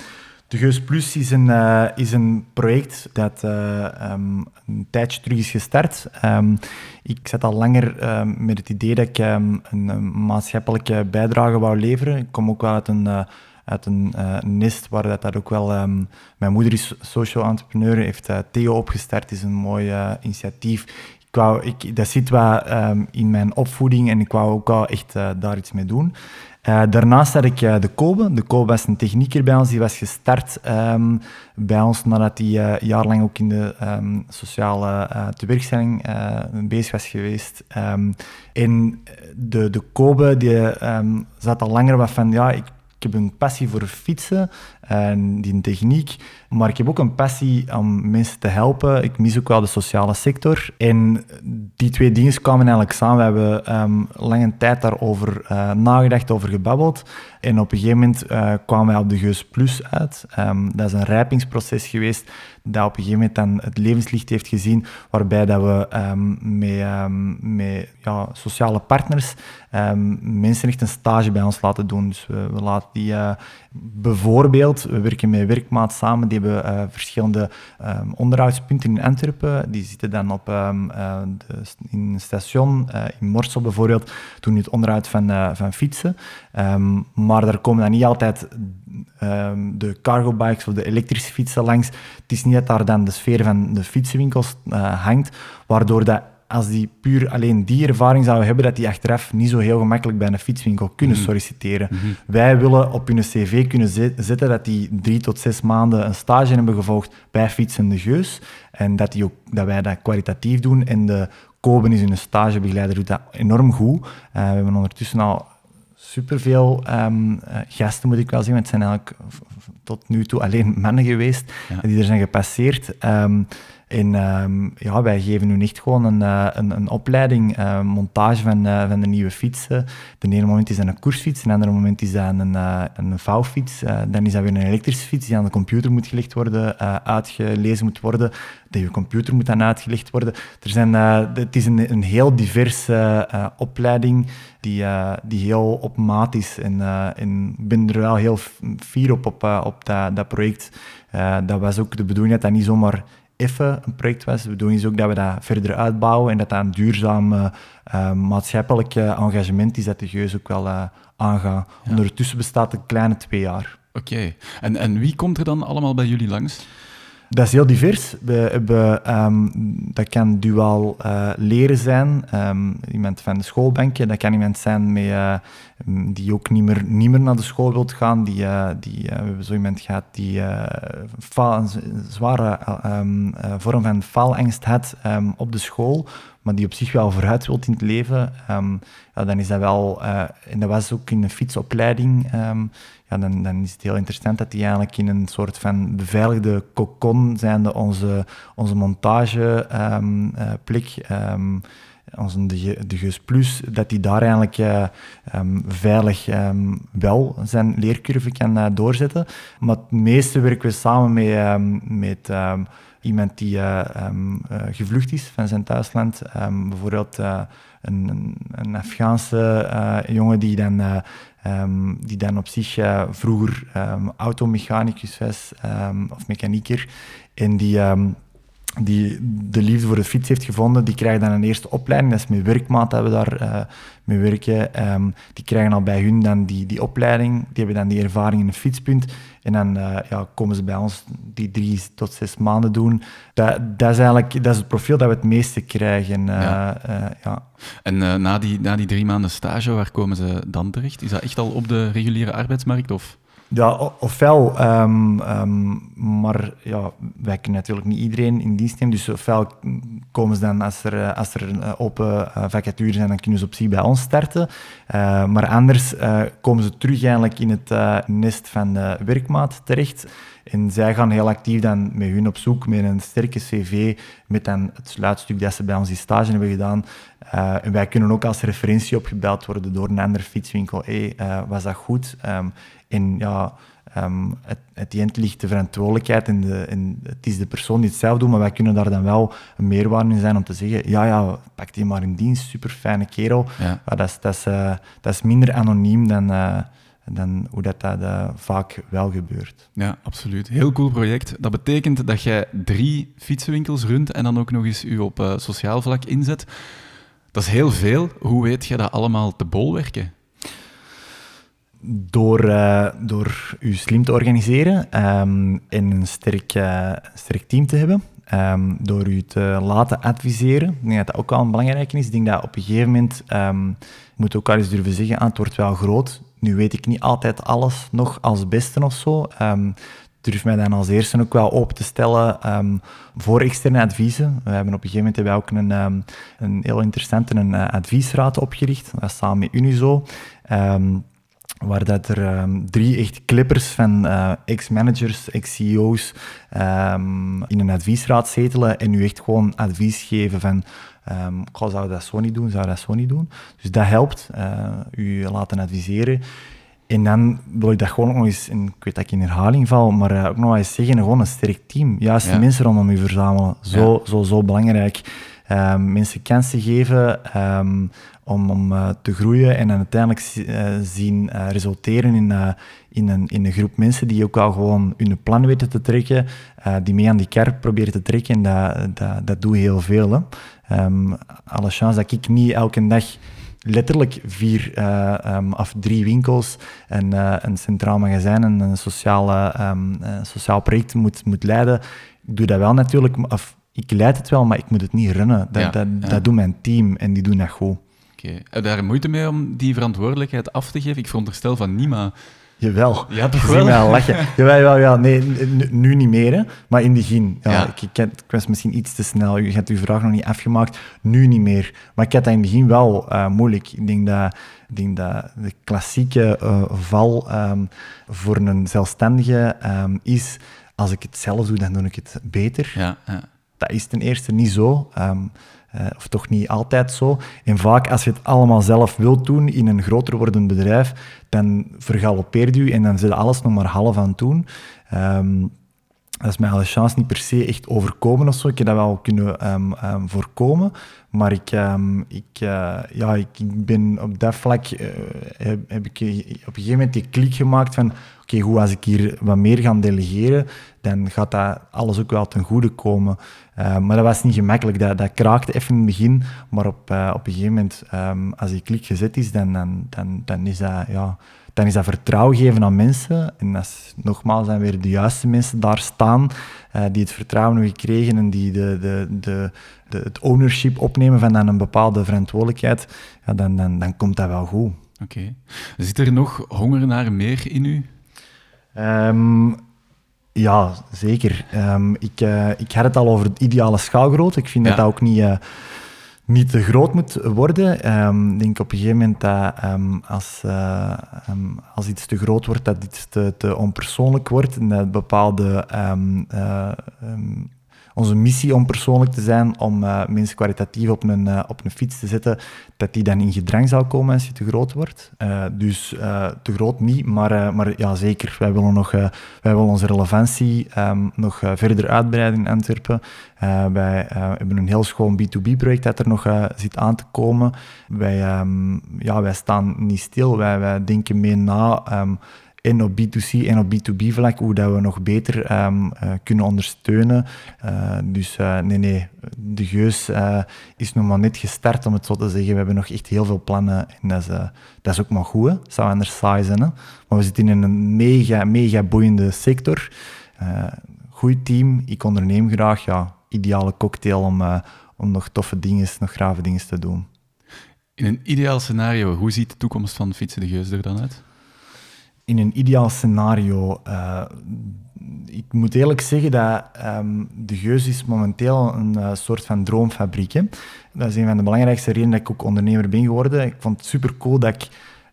de Geus Plus is een, uh, is een project dat uh, um, een tijdje terug is gestart. Um, ik zat al langer uh, met het idee dat ik um, een, een maatschappelijke bijdrage wou leveren. Ik kom ook wel uit een... Uh, uit een uh, nest waar dat, dat ook wel... Um, mijn moeder is social entrepreneur, heeft uh, Theo opgestart, is een mooi uh, initiatief. Ik wou, ik, dat zit wel um, in mijn opvoeding en ik wou ook wel echt uh, daar iets mee doen. Uh, daarnaast had ik uh, de Kobe. De Kobe was een technieker bij ons, die was gestart um, bij ons nadat hij uh, jaarlang ook in de um, sociale uh, tewerkstelling uh, bezig was geweest. Um, en de, de Kobe die, um, zat al langer wat van... ja, ik, Ik heb een passie voor fietsen en die techniek, maar ik heb ook een passie om mensen te helpen. Ik mis ook wel de sociale sector. En die twee dingen kwamen eigenlijk samen. We hebben um, lang een tijd daarover uh, nagedacht, over gebabbeld. En op een gegeven moment uh, kwamen wij op de Geus Plus uit. Um, dat is een rijpingsproces geweest dat op een gegeven moment dan het levenslicht heeft gezien, waarbij dat we um, met, um, met ja, sociale partners um, mensen echt een stage bij ons laten doen. Dus we, we laten die uh, bijvoorbeeld, we werken met Werkmaat samen, die hebben uh, verschillende um, onderhoudspunten in Antwerpen. Die zitten dan op, um, uh, de, in een station, uh, in Morsel bijvoorbeeld, doen het onderhoud van, uh, van fietsen. Um, maar daar komen dan niet altijd um, de cargobikes of de elektrische fietsen langs. Het is niet dat daar dan de sfeer van de fietsenwinkels uh, hangt, waardoor dat als die puur alleen die ervaring zouden hebben, dat die achteraf niet zo heel gemakkelijk bij een fietswinkel kunnen mm. solliciteren. Mm-hmm. Wij willen op hun cv kunnen zetten dat die drie tot zes maanden een stage hebben gevolgd bij Fietsen de Geus en dat, die ook, dat wij dat kwalitatief doen. En de Koben is hun stagebegeleider, doet dat enorm goed. Uh, we hebben ondertussen al superveel um, gasten, moet ik wel zeggen. Het zijn eigenlijk tot nu toe alleen mannen geweest ja. die er zijn gepasseerd. Um, En um, ja, wij geven nu echt gewoon een, uh, een, een opleiding, uh, montage van, uh, van de nieuwe fietsen. De ene moment is dat een koersfiets, een ander moment is dat een, uh, een vouwfiets. Uh, dan is dat weer een elektrische fiets die aan de computer moet gelegd worden, uh, uitgelezen moet worden. De je computer moet dan uitgelegd worden. Er zijn, uh, het is een, een heel diverse uh, opleiding die, uh, die heel op maat is. En, uh, en ik ben er wel heel fier op, op, uh, op dat, dat project. Uh, dat was ook de bedoeling dat dat niet zomaar... even een project was. De bedoeling is ook dat we dat verder uitbouwen en dat dat een duurzaam uh, uh, maatschappelijk uh, engagement is dat de Geus ook wel uh, aangaat. Ja. Ondertussen bestaat een kleine twee jaar. Oké. Okay. En, en wie komt er dan allemaal bij jullie langs? Dat is heel divers. We hebben, um, dat kan duaal uh, leren zijn. Um, iemand van de schoolbankje. Dat kan iemand zijn met, uh, die ook niet meer, niet meer naar de school wilt gaan. Die, uh, die, uh, we hebben zo iemand gehad die uh, faal, een zware uh, um, uh, vorm van faalangst had um, op de school, maar die op zich wel vooruit wilt in het leven. Um, ja, dan is dat wel... Uh, en dat was ook in een fietsopleiding... Um, Ja, dan, dan is het heel interessant dat die eigenlijk in een soort van beveiligde cocon zijnde onze, onze montageplek, um, uh, plek, um, onze de, de Geus Plus, dat die daar eigenlijk uh, um, veilig um, wel zijn leercurve kan uh, doorzetten. Maar het meeste werken we samen met, um, met um, iemand die uh, um, uh, gevlucht is van zijn thuisland, um, bijvoorbeeld... Uh, Een, een Afghaanse uh, jongen die dan, uh, um, die dan op zich uh, vroeger um, automechanicus was, um, of mechanieker, en die, um, die de liefde voor de fiets heeft gevonden, die krijgt dan een eerste opleiding. Dat is met Werkmaat dat we daar uh, mee werken. Um, die krijgen al bij hun dan die, die opleiding, die hebben dan die ervaring in een fietspunt, en dan uh, ja, komen ze bij ons die drie tot zes maanden doen. Dat, dat, is, eigenlijk, dat is het profiel dat we het meeste krijgen. Uh, ja. Uh, ja. En uh, na, die, na die drie maanden stage, waar komen ze dan terecht? Is dat echt al op de reguliere arbeidsmarkt? Of? Ja, ofwel, um, um, maar ja, wij kunnen natuurlijk niet iedereen in dienst nemen. Dus ofwel komen ze dan, als er, als er open vacatures zijn, dan kunnen ze op zich bij ons starten. Uh, maar anders uh, komen ze terug eigenlijk in het uh, nest van de werkmaat terecht. En zij gaan heel actief dan met hun op zoek, met een sterke cv, met dan het sluitstuk dat ze bij ons in stage hebben gedaan. Uh, en wij kunnen ook als referentie opgebeld worden door een andere fietswinkel. Hé, hey, uh, was dat goed? Um, en ja, um, het, het eind ligt de verantwoordelijkheid en, de, en het is de persoon die het zelf doet, maar wij kunnen daar dan wel een meerwaarde in zijn om te zeggen, ja, ja, pak die maar in dienst, super fijne kerel. Ja. Uh, dat, is, dat, is, uh, dat is minder anoniem dan... Uh, dan hoe dat, dat uh, vaak wel gebeurt. Ja, absoluut. Heel cool project. Dat betekent dat jij drie fietsenwinkels runt en dan ook nog eens u op uh, sociaal vlak inzet. Dat is heel veel. Hoe weet jij dat allemaal te bolwerken? Door, uh, door u slim te organiseren um, en een sterk, uh, sterk team te hebben. Um, door u te laten adviseren. Ik denk dat dat ook al een belangrijke is. Ik denk dat op een gegeven moment... Um, je moet ook al eens durven zeggen, ah, het wordt wel groot... Nu weet ik niet altijd alles nog als beste of zo. Um, durf mij dan als eerste ook wel open te stellen um, voor externe adviezen. We hebben op een gegeven moment hebben wij ook een, um, een heel interessante een, uh, adviesraad opgericht, dat is samen met UNIZO, um, waar dat er um, drie echt klippers van uh, ex-managers, ex-C E O's um, in een adviesraad zetelen en nu echt gewoon advies geven van... Um, goh, zou dat zo niet doen, zou dat zo niet doen. Dus dat helpt, uh, u laten adviseren. En dan wil ik dat gewoon ook nog eens, en ik weet dat ik in herhaling val, maar uh, ook nog eens zeggen, gewoon een sterk team. Juist ja. De mensen rondom u verzamelen, zo, ja. zo, zo belangrijk. Um, mensen kansen geven um, om, om uh, te groeien en dan uiteindelijk zi- uh, zien uh, resulteren in, uh, in, een, in een groep mensen die ook al gewoon hun plan weten te trekken, uh, die mee aan die kar proberen te trekken. En dat, dat, dat doet heel veel, hè. Um, alle chance dat ik niet elke dag letterlijk vier uh, um, of drie winkels en uh, een centraal magazijn en een sociale, um, uh, sociaal project moet, moet leiden. Ik doe dat wel natuurlijk, of ik leid het wel, maar ik moet het niet runnen. Dat, ja, dat, ja. dat doet mijn team en die doen dat goed. Oké. Heb je daar moeite mee om die verantwoordelijkheid af te geven? Ik veronderstel van niet, maar... Jawel, ja, toch wel. Wel lachen. Jawel, jawel, jawel. Nee, nu, nu niet meer, hè. Maar in het begin. Ja, ja. Ik, ik, ik was misschien iets te snel, je hebt uw vraag nog niet afgemaakt, nu niet meer. Maar ik had dat in het begin wel uh, moeilijk. Ik denk dat, ik denk dat de klassieke uh, val um, voor een zelfstandige um, is, als ik het zelf doe, dan doe ik het beter. Ja, ja. Dat is ten eerste niet zo. Um, Uh, of toch niet altijd zo. En vaak, als je het allemaal zelf wilt doen in een groter wordend bedrijf, dan vergalopeert u en dan zit alles nog maar half aan het doen. Um, dat is mij al de chance niet per se echt overkomen of zo. Ik heb dat wel kunnen um, um, voorkomen. Maar ik, um, ik, uh, ja, ik ben op dat vlak... Uh, heb, heb ik op een gegeven moment die klik gemaakt van... Oké, okay, goed, als ik hier wat meer ga delegeren, dan gaat dat alles ook wel ten goede komen. Uh, maar dat was niet gemakkelijk. Dat, dat kraakte even in het begin. Maar op, uh, op een gegeven moment, um, als die klik gezet is, dan, dan, dan, dan, is dat, ja, dan is dat vertrouwen geven aan mensen. En dat is, nogmaals, dan weer de juiste mensen daar staan, uh, die het vertrouwen hebben gekregen en die de, de, de, de, het ownership opnemen van dan een bepaalde verantwoordelijkheid. Ja, dan, dan, dan komt dat wel goed. Oké. Okay. Zit er nog honger naar meer in u? Um, ja, zeker. Um, ik, uh, ik had het al over de ideale schaalgrootte. Ik vind ja. dat dat ook niet, uh, niet te groot moet worden. Um, ik denk op een gegeven moment dat um, als, uh, um, als iets te groot wordt, dat iets te, te onpersoonlijk wordt. En dat bepaalde... Um, uh, um, onze missie om persoonlijk te zijn, om uh, mensen kwalitatief op een, uh, op een fiets te zetten, dat die dan in gedrang zal komen als je te groot wordt. Uh, dus uh, te groot niet, maar, uh, maar ja, zeker. Wij willen, nog, uh, wij willen onze relevantie um, nog uh, verder uitbreiden in Antwerpen. Uh, wij uh, hebben een heel schoon B to B-project dat er nog uh, zit aan te komen. Wij, um, ja, wij staan niet stil, wij, wij denken mee na... Um, en op B to C en op B to B vlak, hoe dat we nog beter um, uh, kunnen ondersteunen. Uh, dus uh, nee, nee, de Geus uh, is nog maar net gestart, om het zo te zeggen. We hebben nog echt heel veel plannen en dat is, uh, dat is ook maar goed. Het zou anders saai zijn, hè? Maar we zitten in een mega, mega boeiende sector. Uh, goed team, ik onderneem graag. Ja, ideale cocktail om, uh, om nog toffe dingen, nog grave dingen te doen. In een ideaal scenario, hoe ziet de toekomst van Fietsen de Geus er dan uit? in een ideaal scenario. Uh, ik moet eerlijk zeggen dat um, de Geus is momenteel een uh, soort van droomfabriek. Hè? Dat is een van de belangrijkste redenen dat ik ook ondernemer ben geworden. Ik vond het super cool dat ik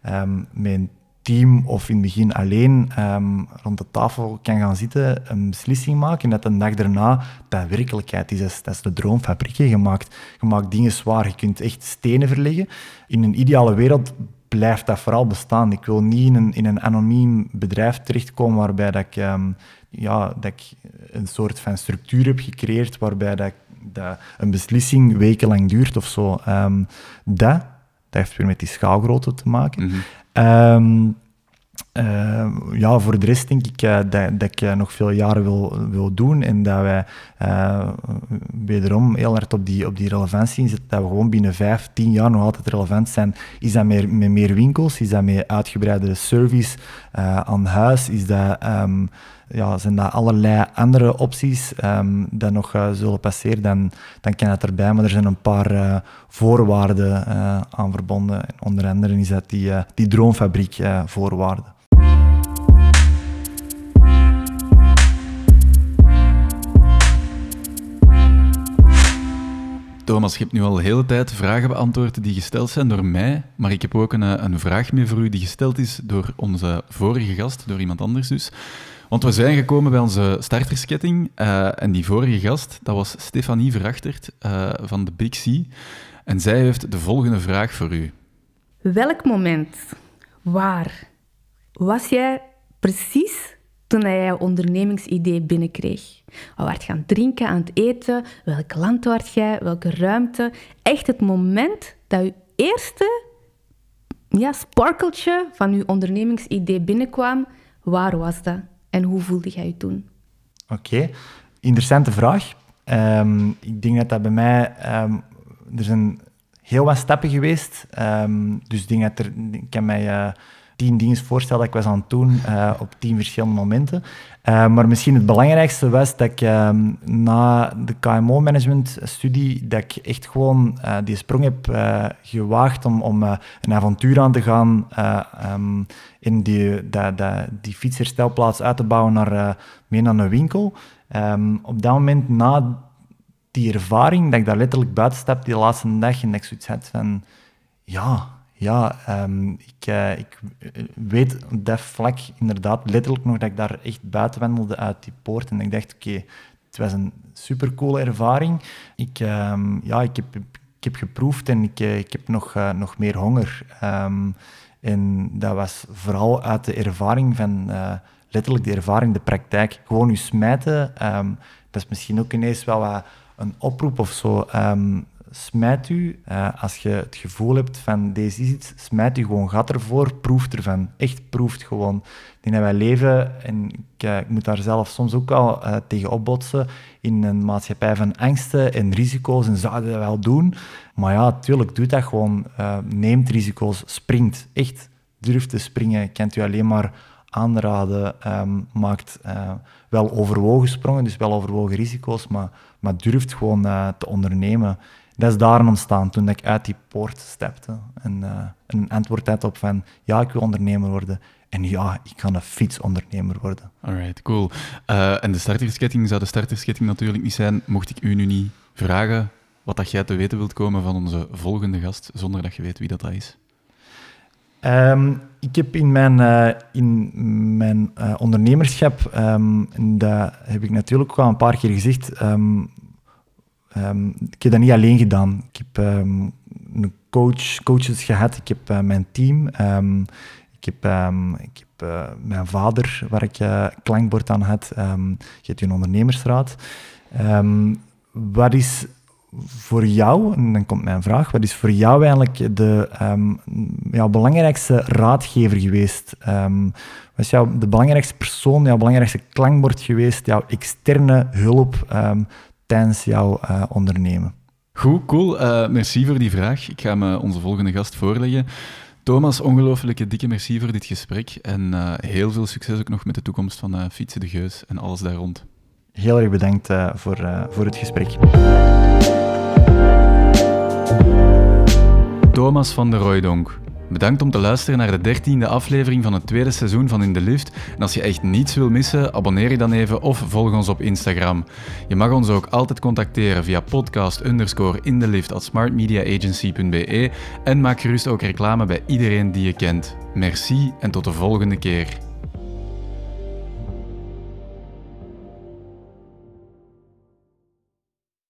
um, mijn team of in het begin alleen um, rond de tafel kan gaan zitten, een beslissing maken en dat de dag daarna dat werkelijkheid is. Dat is, dat is de droomfabriek. Hè? Je maakt, je maakt dingen zwaar. Je kunt echt stenen verleggen. In een ideale wereld blijft dat vooral bestaan. Ik wil niet in een, in een anoniem bedrijf terechtkomen waarbij dat ik, um, ja, dat ik een soort van structuur heb gecreëerd waarbij dat, dat een beslissing wekenlang duurt of zo. Um, dat, dat heeft weer met die schaalgrootte te maken. Mm-hmm. Um, uh, ja, voor de rest denk ik uh, dat, dat ik uh, nog veel jaren wil, wil doen en dat wij uh, wederom heel hard op die, op die relevantie inzetten, dat we gewoon binnen vijf, tien jaar nog altijd relevant zijn. Is dat meer, met meer winkels? Is dat met uitgebreidere service uh, aan huis? Is dat, um, ja, zijn dat allerlei andere opties um, die nog uh, zullen passeren? Dan, dan kan het erbij, maar er zijn een paar uh, voorwaarden uh, aan verbonden. En onder andere is dat die, uh, die droomfabriek uh, voorwaarden. Thomas, je hebt nu al de hele tijd vragen beantwoord die gesteld zijn door mij, maar ik heb ook een, een vraag mee voor u die gesteld is door onze vorige gast, door iemand anders dus. Want we zijn gekomen bij onze startersketting uh, en die vorige gast, dat was Stefanie Verachtert uh, van de Big C. En zij heeft de volgende vraag voor u. Welk moment, waar, was jij precies toen jij je ondernemingsidee binnenkreeg? Wat werd gaan drinken, aan het eten, welk land werd jij, welke ruimte? Echt het moment dat je eerste ja, sparkeltje van je ondernemingsidee binnenkwam, waar was dat? En hoe voelde jij je toen? Oké, okay. Interessante vraag. Um, ik denk dat dat bij mij... Um, er zijn heel wat stappen geweest. Um, dus ik denk dat er... Ik kan mij uh, tien dingen voorstellen dat ik was aan het doen uh, op tien verschillende momenten. Uh, maar misschien het belangrijkste was dat ik um, na de K M O-management-studie... dat ik echt gewoon uh, die sprong heb uh, gewaagd om, om uh, een avontuur aan te gaan... Uh, um, in die, die, die, die fietsherstelplaats uit te bouwen naar, uh, mee naar een winkel. Um, op dat moment, na die ervaring, dat ik daar letterlijk buiten stap die laatste dag, en dat ik zoiets had van... Ja, ja um, ik, uh, ik weet op dat vlak inderdaad letterlijk nog dat ik daar echt buiten wandelde uit die poort. En ik dacht, oké, okay, het was een supercoole ervaring. Ik, um, ja, ik, heb, ik heb geproefd en ik, ik heb nog, uh, nog meer honger. Um, En dat was vooral uit de ervaring van, uh, letterlijk de ervaring, de praktijk. Gewoon je smijten, um, dat is misschien ook ineens wel uh, een oproep of zo. Um, smijt u, uh, als je het gevoel hebt van deze is iets, smijt u gewoon, gat ervoor, proef ervan. Echt proeft gewoon. Ik denk dat wij leven, en ik, uh, ik moet daar zelf soms ook al uh, tegen opbotsen, in een maatschappij van angsten en risico's, en zouden we dat wel doen? Maar ja, tuurlijk, doe dat gewoon. Uh, neemt risico's, springt. Echt, durf te springen. Ik kan het u alleen maar aanraden. Um, maakt uh, wel overwogen sprongen, dus wel overwogen risico's, maar, maar durft gewoon uh, te ondernemen. Dat is daar ontstaan, toen ik uit die poort stapte. En uh, een antwoord had op van, ja, ik wil ondernemer worden. En ja, ik ga een fietsondernemer worden. Alright, cool. Uh, en de startersketting zou de startersketting natuurlijk niet zijn, mocht ik u nu niet vragen wat dat jij te weten wilt komen van onze volgende gast, zonder dat je weet wie dat is. Um, ik heb in mijn, uh, in mijn uh, ondernemerschap, um, en dat heb ik natuurlijk ook al een paar keer gezegd, um, Um, ik heb dat niet alleen gedaan. Ik heb um, een coach, coaches gehad, ik heb uh, mijn team, um, ik heb, um, ik heb uh, mijn vader, waar ik uh, klankbord aan had, um, ik heb een ondernemersraad. Um, wat is voor jou, en dan komt mijn vraag, wat is voor jou eigenlijk de um, jouw belangrijkste raadgever geweest? Um, wat is jouw de belangrijkste persoon, jouw belangrijkste klankbord geweest, jouw externe hulp Um, tijdens jouw uh, ondernemen? Goed, cool. Uh, merci voor die vraag. Ik ga me onze volgende gast voorleggen. Thomas, ongelooflijk dikke merci voor dit gesprek. En uh, heel veel succes ook nog met de toekomst van uh, Fietsen de Geus en alles daar rond. Heel erg bedankt uh, voor, uh, voor het gesprek. Thomas Vanderroydonck. Bedankt om te luisteren naar de dertiende aflevering van het tweede seizoen van In de Lift. En als je echt niets wil missen, abonneer je dan even of volg ons op Instagram. Je mag ons ook altijd contacteren via podcast underscore in de lift at smartmediaagency punt be en maak gerust ook reclame bij iedereen die je kent. Merci en tot de volgende keer.